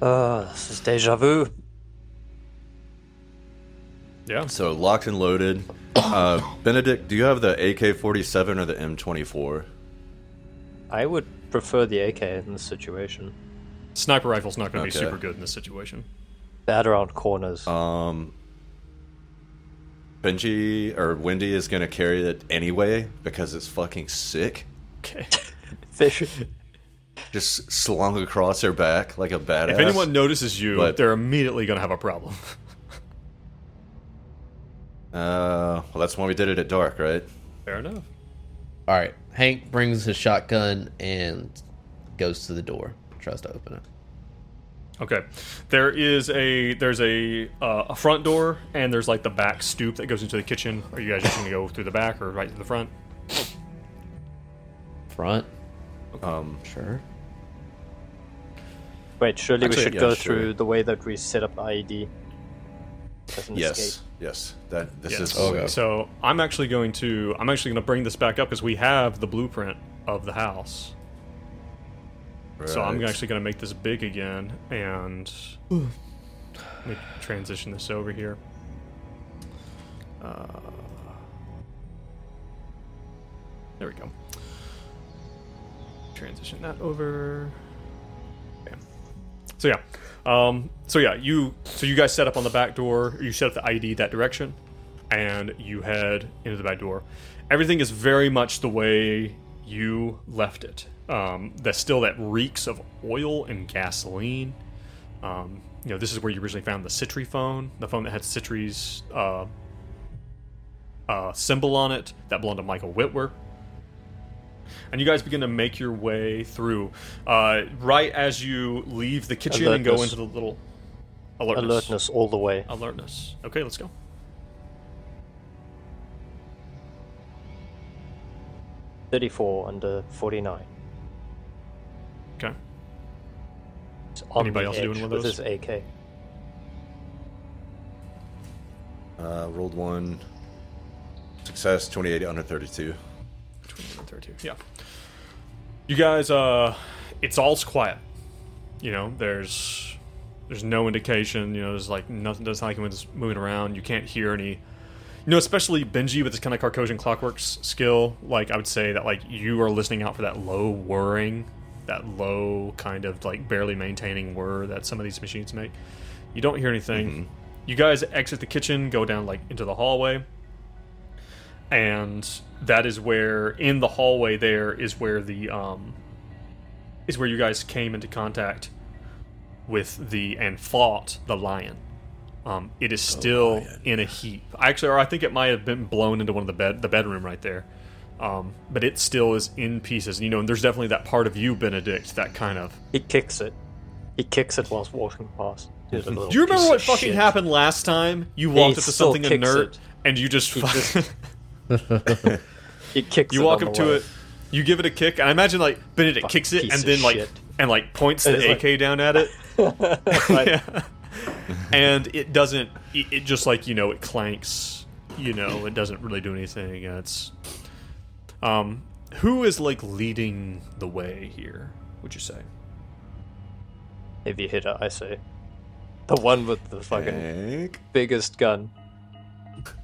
Uh, this is deja vu. Yeah. So locked and loaded. Uh, Benedict, do you have the A K forty-seven or the M twenty-four? I would prefer the A K in this situation. Sniper rifle's not going to okay. be super good in this situation. Bad around corners. Um, Benji or Wendy is going to carry it anyway because it's fucking sick. Okay. Fish. Just slung across her back like a badass. If anyone notices you, but, they're immediately going to have a problem. Uh, well, that's when we did it at dark, right? Fair enough. All right. Hank brings his shotgun and goes to the door. Tries to open it. Okay. There is a there's a uh, a front door, and there's like the back stoop that goes into the kitchen. Are you guys just going to go through the back or right to the front? Front. Okay. Um, sure. Wait, surely Actually, we should yeah, go sure. through the way that we set up I E D. Yes, escape. yes. That this yes. is okay. So I'm actually going to I'm actually going to bring this back up because we have the blueprint of the house. Right. So I'm actually going to make this big again and let me transition this over here. Uh, there we go. Transition that over. Bam. So yeah. Um, so yeah, you so you guys set up on the back door, you set up the I E D that direction, and you head into the back door. Everything is very much the way you left it. Um, there's still that reeks of oil and gasoline. Um, you know, this is where you originally found the Citrié phone, the phone that had Citrié's uh, uh, symbol on it that belonged to Michael Whitwer. And you guys begin to make your way through. Uh, right as you leave the kitchen alertness. and go into the little... Alertness. Alertness all the way. Alertness. Okay, let's go. thirty-four under forty-nine. Okay. Anybody else doing one of those? This is A K. Uh, rolled one. Success, twenty-eight under thirty-two. Yeah. You guys, uh, it's all quiet. You know, there's there's no indication. You know, there's like nothing. Doesn't like anyone's moving around. You can't hear any. You know, especially Benji with this kind of Carcosian Clockwork's skill. Like, I would say that like you are listening out for that low whirring, that low kind of like barely maintaining whir that some of these machines make. You don't hear anything. Mm-hmm. You guys exit the kitchen, go down like into the hallway. And that is where, in the hallway there, is where the, um, is where you guys came into contact with the, and fought the lion. Um, it is still oh, in a heap. Actually, or I think it might have been blown into one of the bed, the bedroom right there. Um, but it still is in pieces. You know, and there's definitely that part of you, Benedict, that kind of... He kicks it. He kicks it whilst walking past. Do you remember what fucking shit. happened last time? You walked he up to something inert, it. and you just fucking... kicks you it walk up to way. it, you give it a kick, and I imagine like Benedict Fuck kicks it and then like shit. and like points the A K like... down at it. yeah. And it doesn't it, it just like, you know, it clanks, you know, it doesn't really do anything. Yeah, it's um who is like leading the way here, would you say? Heavy hitter, I say. The one with the fucking Hank. biggest gun.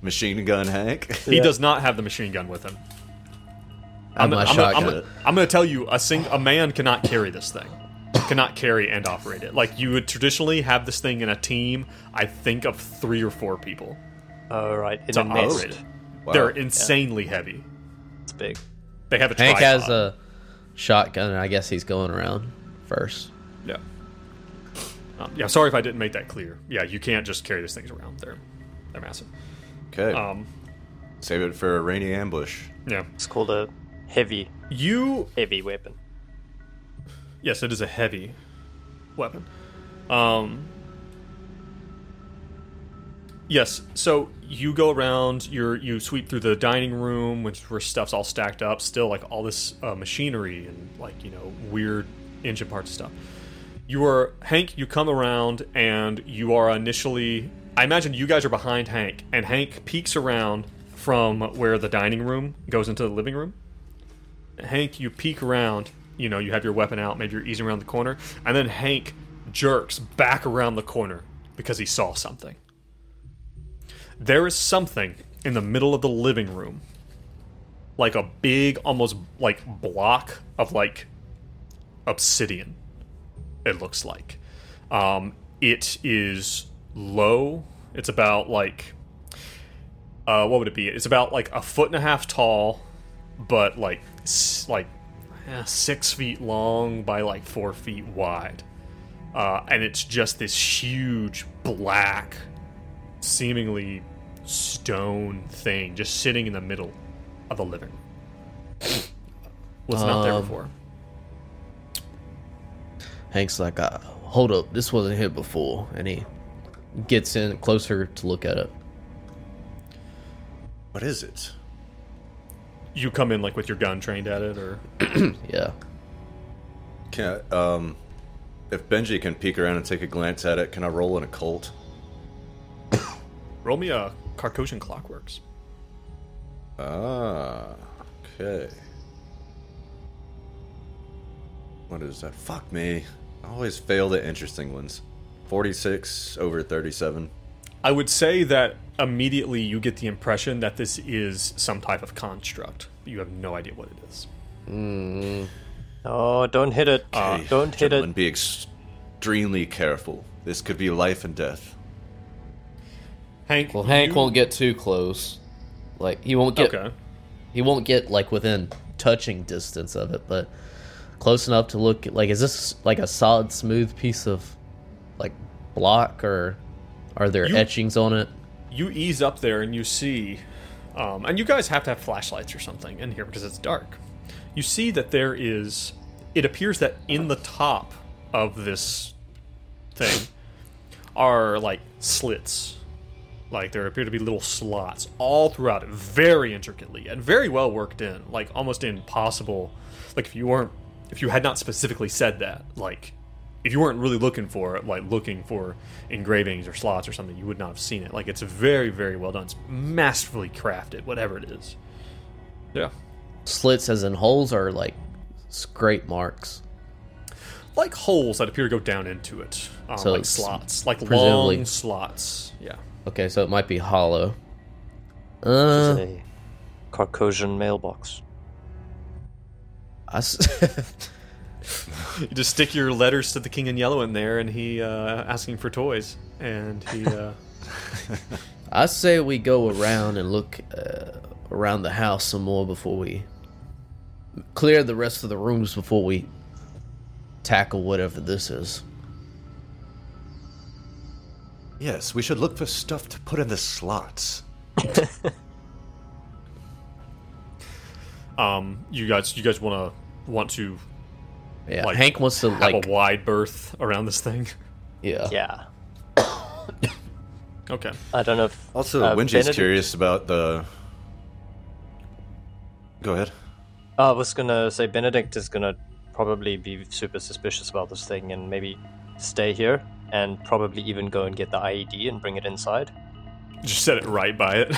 Machine gun Hank. He yeah. does not have the machine gun with him. I'm, I'm, I'm, I'm, I'm, I'm going to tell you, a sing, a man cannot carry this thing. Cannot carry and operate it. Like, you would traditionally have this thing in a team, I think, of three or four people. All right. To operate it. Wow. They're insanely yeah. heavy. It's big. They have a Hank tripod. has a shotgun, and I guess he's going around first. Yeah. Um, yeah, sorry if I didn't make that clear. Yeah, you can't just carry these things around. They're, they're massive. Okay. Um, Save it for a rainy ambush. Yeah. It's called a heavy you heavy weapon. Yes, it is a heavy weapon. Um, Yes, so you go around, you're, you sweep through the dining room, which where stuff's all stacked up, still, like, all this uh, machinery and, like, you know, weird engine parts stuff. You are, Hank, you come around, and you are initially, I imagine you guys are behind Hank, and Hank peeks around from where the dining room goes into the living room. Hank, you peek around, you know, you have your weapon out, maybe you're easing around the corner, and then Hank jerks back around the corner because he saw something. There is something in the middle of the living room. Like a big, almost, like, block of, like, obsidian, it looks like. Um, it is low. It's about, like, uh, what would it be? It's about, like, a foot and a half tall, but, like, s- like eh, six feet long by, like, four feet wide. Uh, and it's just this huge black, seemingly stone thing just sitting in the middle of the living room. Was um, not there before. Hank's like, uh, hold up, this wasn't here before, and he gets in closer to look at it. What is it? You come in like with your gun trained at it, or yeah. Can I, um, if Benji can peek around and take a glance at it, can I roll an occult? Roll me a Carcosian Clockworks. Ah, okay. What is that? Fuck me. I always fail the interesting ones. forty-six over thirty-seven. I would say that immediately you get the impression that this is some type of construct. You have no idea what it is. Mm. Oh, don't hit it. Okay. Uh, don't hit it. Be extremely careful. This could be life and death. Hank, well, Hank you... won't get too close. Like he won't get, okay. he won't get like within touching distance of it, but close enough to look. Like, is this like a solid, smooth piece of like block, or are there you, etchings on it? You ease up there and you see, um, and you guys have to have flashlights or something in here because it's dark. You see that there is. It appears that in the top of this thing are like slits. Like, there appear to be little slots all throughout it, very intricately and very well worked in, like, almost impossible. Like, if you weren't, if you had not specifically said that, like, if you weren't really looking for it, like, looking for engravings or slots or something, you would not have seen it. Like, it's very, very well done. It's masterfully crafted, whatever it is. Yeah. Slits as in holes or, like, scrape marks? Like holes that appear to go down into it. Um, so like slots. Like, presumably long slots. Yeah. Okay, so it might be hollow. Uh, this is a Carcosian mailbox. I s- you just stick your letters to the King in Yellow in there, and he uh, asking for toys, and he. Uh... I say we go around and look uh, around the house some more before we clear the rest of the rooms before we tackle whatever this is. Yes, we should look for stuff to put in the slots. um, you guys, you guys want to want to? Yeah, like, Hank wants to have like a wide berth around this thing. Yeah, yeah. Okay. I don't know if also uh, Wingie's Benedict... curious about the. Go ahead. I was gonna say Benedict is gonna probably be super suspicious about this thing and maybe stay here. And probably even go and get the I E D and bring it inside. Just set it right by it.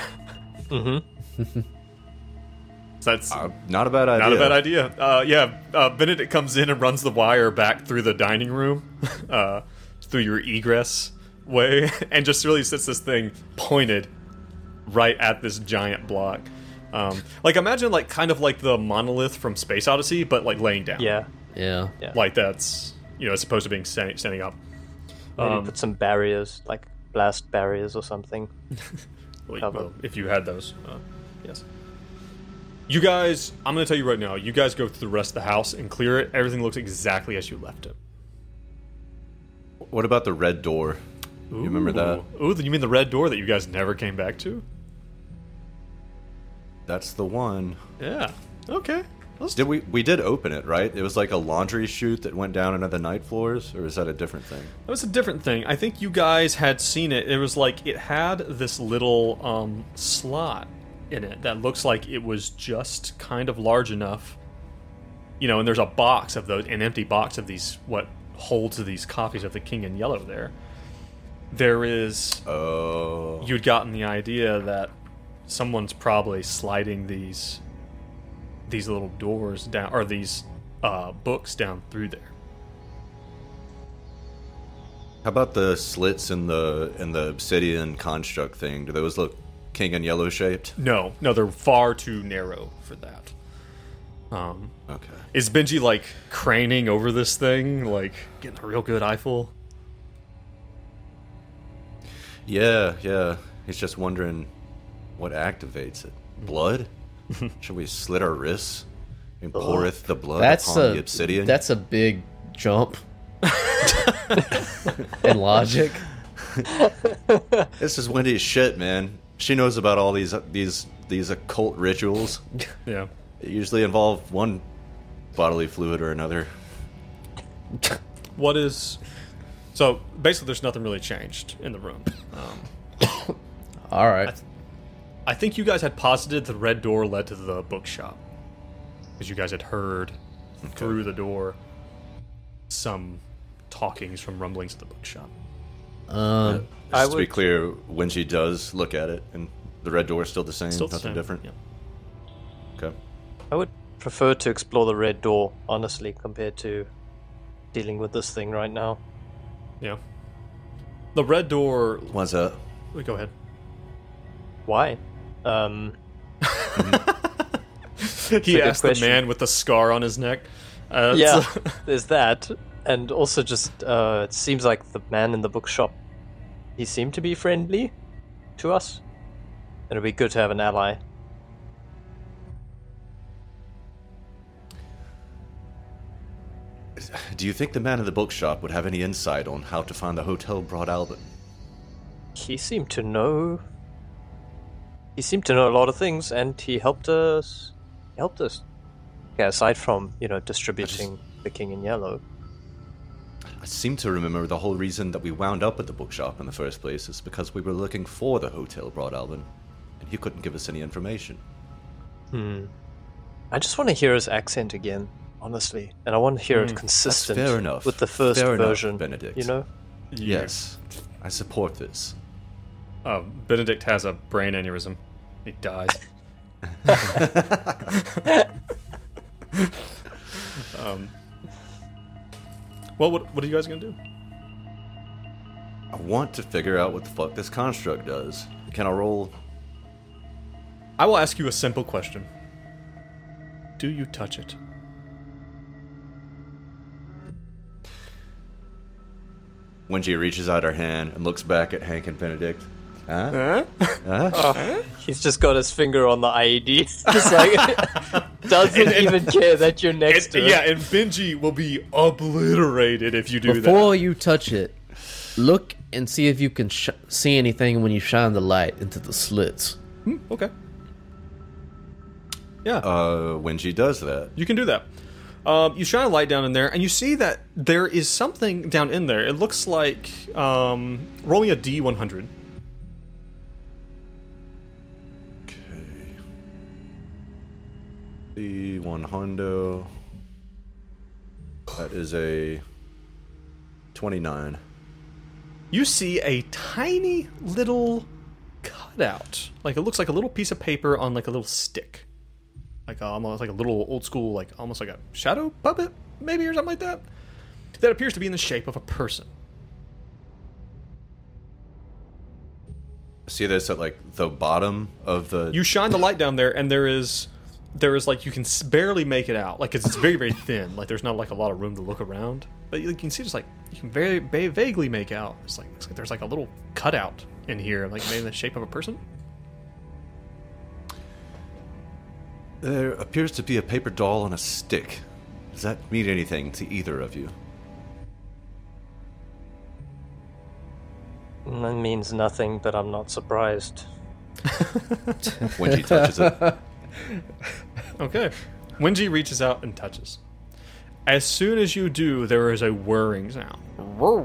Mm-hmm. So that's uh, not a bad idea. Not a bad idea. Uh, yeah, uh, Benedict comes in and runs the wire back through the dining room, uh, through your egress way, and just really sets this thing pointed right at this giant block. Um, like, imagine, like, kind of like the monolith from Space Odyssey, but, like, laying down. Yeah. Yeah. yeah. Like, that's, you know, as opposed to being standing, standing up. Maybe um, put some barriers, like blast barriers or something. well, well, if you had those, uh, yes. You guys, I'm going to tell you right now, you guys go through the rest of the house and clear it. Everything looks exactly as you left it. What about the red door? Ooh. You remember that? Oh, you mean the red door that you guys never came back to? That's the one. Yeah. Okay. Let's did we we did open it, right? It was like a laundry chute that went down into the night floors, or is that a different thing? That was a different thing. I think you guys had seen it. It was like it had this little um, slot in it that looks like it was just kind of large enough, you know. And there's a box of those, an empty box of these, what holds of these copies of the King in Yellow. There, there is. Oh. You'd gotten the idea that someone's probably sliding these. These little doors down, or these uh, books down through there. How about the slits in the in the obsidian construct thing? Do those look King and Yellow shaped? No, no, they're far too narrow for that. Um, okay. Is Benji like craning over this thing, like getting a real good eyeful? Yeah, yeah. He's just wondering what activates it. Blood? Should we slit our wrists and poureth the blood that's upon a, the obsidian? That's a big jump. And logic. This is Wendy's shit, man. She knows about all these these these occult rituals. Yeah, it usually involve one bodily fluid or another. What is so basically? There's nothing really changed in the room. Um, all right. I think you guys had posited the red door led to the bookshop, because you guys had heard okay. through the door some talkings from rumblings at the bookshop. Um, yeah. Just I to would... be clear, when she does look at it, and the red door is still the same, still nothing the same. different? Yeah. Okay. I would prefer to explore the red door, honestly, compared to dealing with this thing right now. Yeah. The red door... What's up? Go ahead. Why? Um, he asked the man with the scar on his neck. Uh, yeah, there's that, and also just uh, it seems like the man in the bookshop. He seemed to be friendly to us, and it'd be good to have an ally. Do you think the man in the bookshop would have any insight on how to find the Hotel Broadalbin? He seemed to know. He seemed to know a lot of things, and he helped us. He helped us. Yeah, aside from, you know, distributing just, the King in Yellow. I seem to remember the whole reason that we wound up at the bookshop in the first place is because we were looking for the Hotel Broadalbin, and he couldn't give us any information. Hmm. I just want to hear his accent again, honestly, and I want to hear mm, it consistent fair enough. with the first fair version, enough, Benedict. You know? Yes, I support this. Uh, Benedict has a brain aneurysm. He dies. um, well, what, what are you guys going to do? I want to figure out what the fuck this construct does. Can I roll? I will ask you a simple question. Do you touch it? Wengie reaches out her hand and looks back at Hank and Benedict. Huh? Huh? Huh? Oh, he's just got his finger on the I E D. Just like doesn't and, and, even care that you're next and, to him. Yeah, and Benji will be obliterated if you do Before that. Before you touch it, look and see if you can sh- see anything when you shine the light into the slits. Hmm, okay. Yeah. Uh, Wengie does that. You can do that. Um, you shine a light down in there, and you see that there is something down in there. It looks like um, rolling a D one hundred. Okay. D one hundred. That is a twenty-nine. You see a tiny little cutout. Like, it looks like a little piece of paper on, like, a little stick. Like a, almost like a little old school, like almost like a shadow puppet, maybe, or something like that. That appears to be in the shape of a person. See this at like the bottom of the. You shine the light down there, and there is, there is like you can barely make it out, like 'cause it's very very thin. Like there's not like a lot of room to look around, but you can see just like you can very, very vaguely make out. It's like, it's like there's like a little cutout in here, like made in the shape of a person. There appears to be a paper doll on a stick. Does that mean anything to either of you? That means nothing, but I'm not surprised. When she touches it. Okay. Wengie reaches out and touches. As soon as you do, there is a whirring sound. Oh,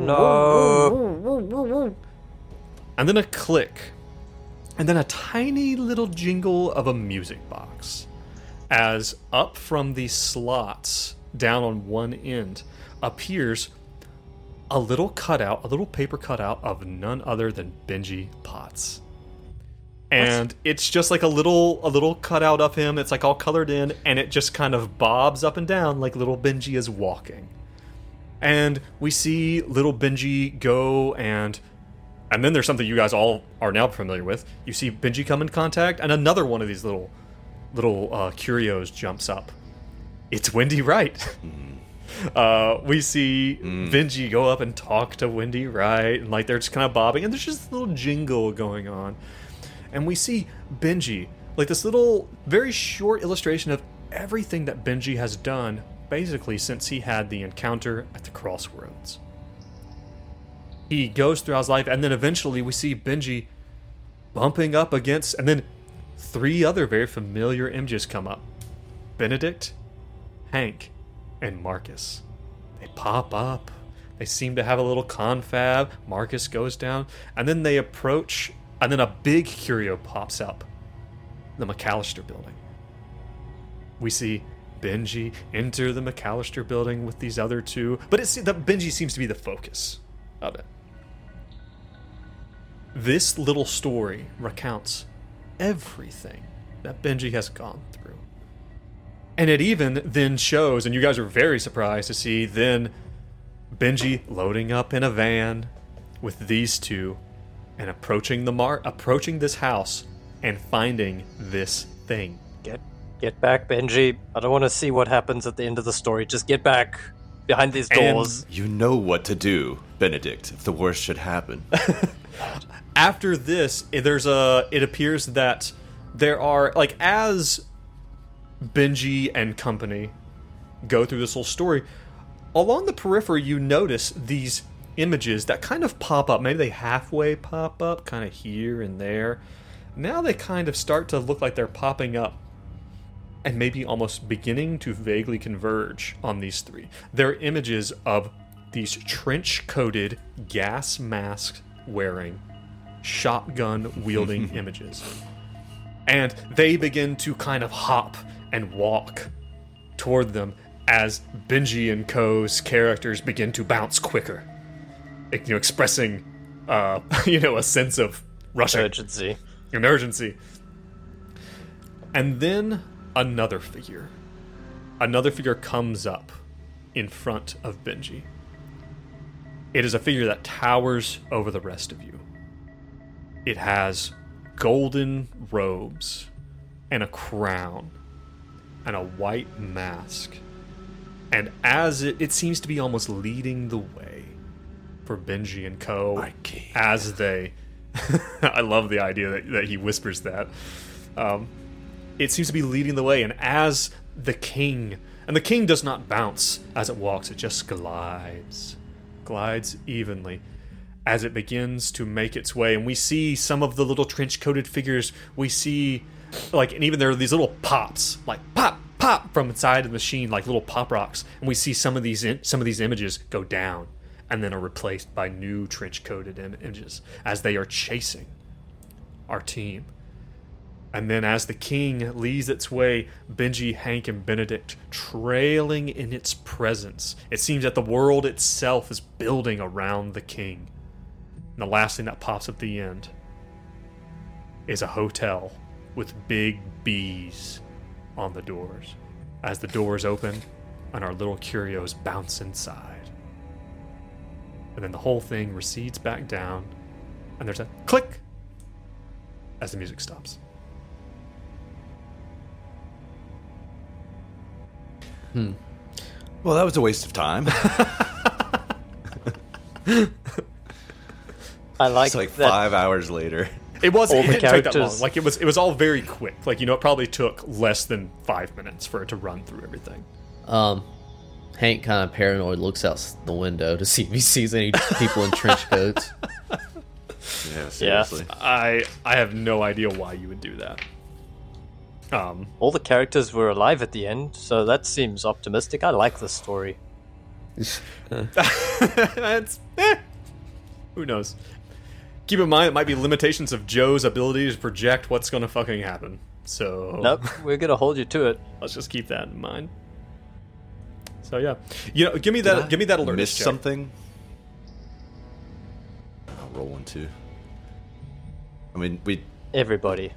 no. And then a click. And then a tiny little jingle of a music box. As up from the slots, down on one end, appears a little cutout, a little paper cutout of none other than Benji Potts. And it's just like a little a little cutout of him. It's like all colored in, and it just kind of bobs up and down like little Benji is walking. And we see little Benji go, and and then there's something you guys all are now familiar with. You see Benji come in contact, and another one of these little little uh, curios jumps up. It's Wendy Wright. Uh, we see mm. Benji go up and talk to Wendy Wright, and like they're just kind of bobbing, and there's just a little jingle going on. And we see Benji, like this little, very short illustration of everything that Benji has done, basically since he had the encounter at the crossroads. He goes throughout his life, and then eventually we see Benji bumping up against, and then three other very familiar images come up. Benedict, Hank, and Marcus. They pop up. They seem to have a little confab. Marcus goes down, and then they approach... And then a big curio pops up. The McAllister building. We see Benji enter the McAllister building with these other two. But it's, the, Benji seems to be the focus of it. This little story recounts everything that Benji has gone through. And it even then shows, and you guys are very surprised to see then Benji loading up in a van with these two. And approaching the mar- approaching this house and finding this thing. Get get back, Benji. I don't want to see what happens at the end of the story. Just get back behind these doors. And you know what to do, Benedict, if the worst should happen. After this, there's a it appears that there are, like, as Benji and company go through this whole story, along the periphery you notice these images that kind of pop up. Maybe they halfway pop up, kind of here and there. Now they kind of start to look like they're popping up and maybe almost beginning to vaguely converge on these three. They're images of these trench-coated, gas mask-wearing, shotgun-wielding images. And they begin to kind of hop and walk toward them as Benji and Co's characters begin to bounce quicker. You know, expressing, uh, you know, a sense of rushing. Urgency. An urgency. And then another figure. Another figure comes up in front of Benji. It is a figure that towers over the rest of you. It has golden robes and a crown and a white mask. And as it, it seems to be almost leading the way. For Benji and Co. as they... I love the idea that, that he whispers that. Um, it seems to be leading the way, and as the king... And the king does not bounce as it walks, it just glides. Glides evenly as it begins to make its way. And we see some of the little trench-coated figures. We see... like, and even there are these little pops. Like, pop, pop, from inside of the machine, like little pop rocks. And we see some of these in, some of these images go down. And then are replaced by new trench-coated images as they are chasing our team. And then as the king leads its way, Benji, Hank, and Benedict trailing in its presence. It seems that the world itself is building around the king. And the last thing that pops at the end is a hotel with big bees on the doors. As the doors open and our little curios bounce inside. And then the whole thing recedes back down, and there's a click as the music stops. Hmm. Well, that was a waste of time. I like it's like that. Five hours later. It wasn't it didn't take that long. Like it was, it was all very quick. Like, you know, it probably took less than five minutes for it to run through everything. Um. Hank kind of paranoid looks out the window to see if he sees any people in trench coats. Yeah, seriously. Yeah. I I have no idea why you would do that. Um, All the characters were alive at the end, so that seems optimistic. I like this story. That's eh, who knows. Keep in mind, it might be limitations of Joe's ability to project what's going to fucking happen. So nope, we're going to hold you to it. Let's just keep that in mind. So yeah, you know, give me that. Give me that alert. Missed something. I'll roll one too. I mean, we everybody.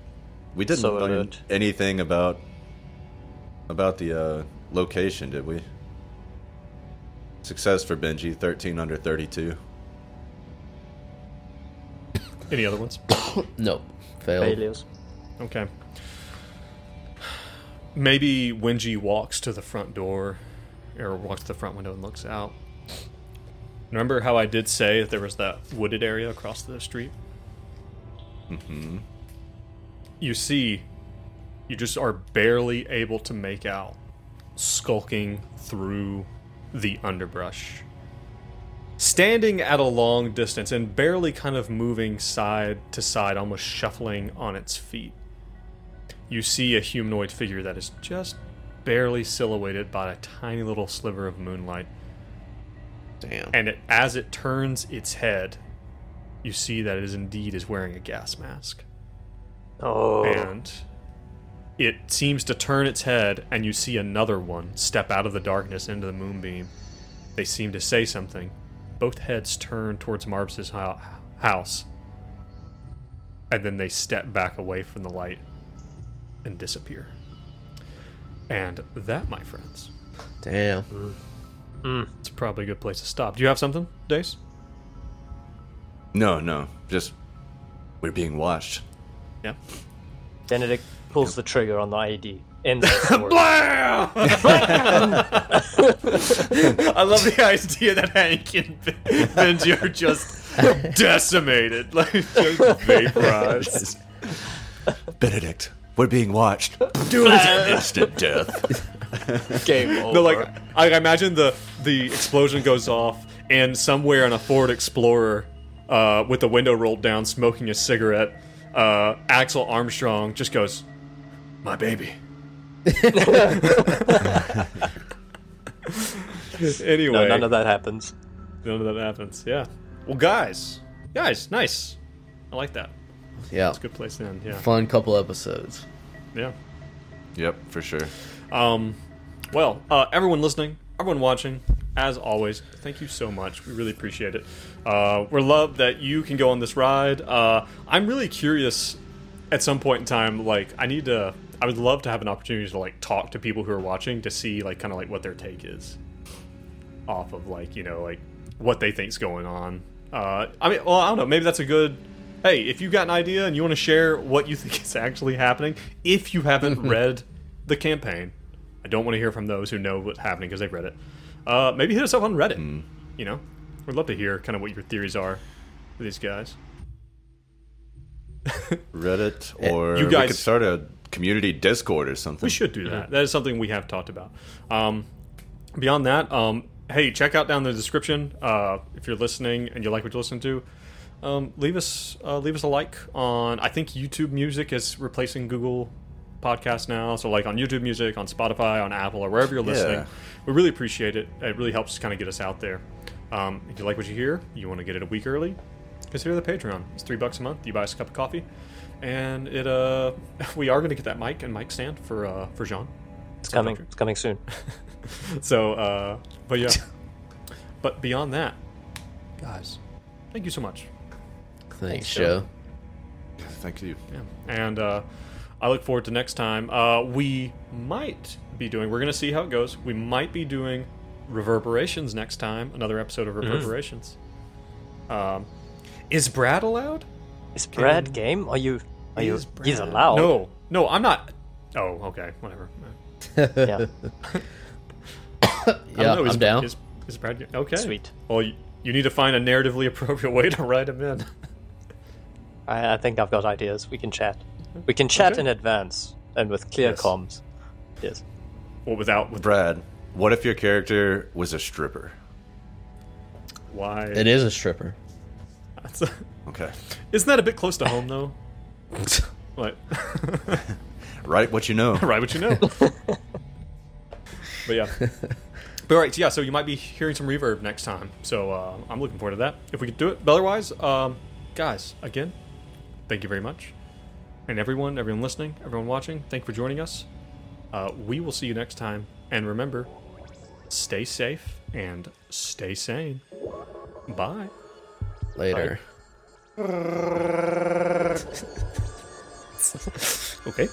We didn't so learn alert. anything about about the uh, location, did we? Success for Benji, thirteen under thirty-two. Any other ones? No. Failed. Failures. Okay. Maybe Wengie walks to the front door, or walks to the front window and looks out. Remember how I did say that there was that wooded area across the street? Mm-hmm. You see, you just are barely able to make out, skulking through the underbrush, standing at a long distance and barely kind of moving side to side, almost shuffling on its feet. You see a humanoid figure that is just barely silhouetted by a tiny little sliver of moonlight. Damn. And it, as it turns its head, you see that it is indeed is wearing a gas mask. Oh. And it seems to turn its head, and you see another one step out of the darkness into the moonbeam. They seem to say something. Both heads turn towards Marvis's house, and then they step back away from the light and disappear. And that, my friends. Damn. Mm. Mm. It's probably a good place to stop. Do you have something, Dace? No, no. Just, we're being watched. Yeah. Benedict pulls the trigger on the I D. End story. Blam! I love the idea that Hank and Benji are just decimated, like just vaporized. Benedict, we're being watched. Do it! Instant death. Game over. No, like I imagine the the explosion goes off, and somewhere in a Ford Explorer, uh, with the window rolled down, smoking a cigarette, uh, Axel Armstrong just goes, "My baby." Anyway, no, none of that happens. None of that happens. Yeah. Well, guys, guys, nice. I like that. Yeah, it's a good place to end. Yeah. Fun couple episodes. Yeah. Yep, for sure. Um, well, uh, everyone listening, everyone watching, as always, thank you so much. We really appreciate it. Uh, we're loved that you can go on this ride. Uh, I'm really curious. At some point in time, like, I need to, I would love to have an opportunity to, like, talk to people who are watching to see, like, kind of, like, what their take is off of, like, you know, like, what they think's going on. Uh, I mean, well, I don't know, maybe that's a good, hey, if you've got an idea and you want to share what you think is actually happening, if you haven't read the campaign, I don't want to hear from those who know what's happening because they've read it. Uh, maybe hit us up on Reddit, mm. you know? We'd love to hear kind of what your theories are for these guys. Reddit, or you guys, we could start a community Discord or something. We should do that. That is something we have talked about. Um, beyond that, um, hey, check out down the description uh, if you're listening and you like what you listen to. Um, leave us uh, leave us a like on. I think YouTube Music is replacing Google Podcasts now, so like on YouTube Music, on Spotify, on Apple, or wherever you're listening. Yeah. We really appreciate it. It really helps kind of get us out there. Um, if you like what you hear, you want to get it a week early, consider the Patreon. It's three bucks a month. You buy us a cup of coffee, and it uh, we are going to get that mic and mic stand for uh for Jean. It's so coming. Patrick. It's coming soon. so, uh, but yeah, but beyond that, guys, thank you so much. Thanks, Thanks Joe. Joe. Thank you. Yeah. And uh, I look forward to next time. Uh, we might be doing. We're going to see how it goes. We might be doing Reverberations next time. Another episode of Reverberations. Mm. Um. Is Brad allowed? Is Brad um, game? Are you? Are you? Brad. He's allowed. No, no, I'm not. Oh, okay, whatever. Yeah. Yeah, know, I'm down. Is, is Brad game? Okay. Sweet. Well, you, you need to find a narratively appropriate way to write him in. I, I think I've got ideas. We can chat. We can chat okay. in advance and with clear yes. comms. Yes. Or without. With Brad, what if your character was a stripper? Why? It is a stripper. A, okay. Isn't that a bit close to home, though? What? Write what you know. Write what you know. But yeah. But all right, yeah, so you might be hearing some reverb next time. So uh, I'm looking forward to that. If we could do it. But otherwise, um, guys, again, thank you very much. And everyone, everyone listening, everyone watching, thank you for joining us. Uh, we will see you next time. And remember, stay safe and stay sane. Bye. Later. Bye. Okay.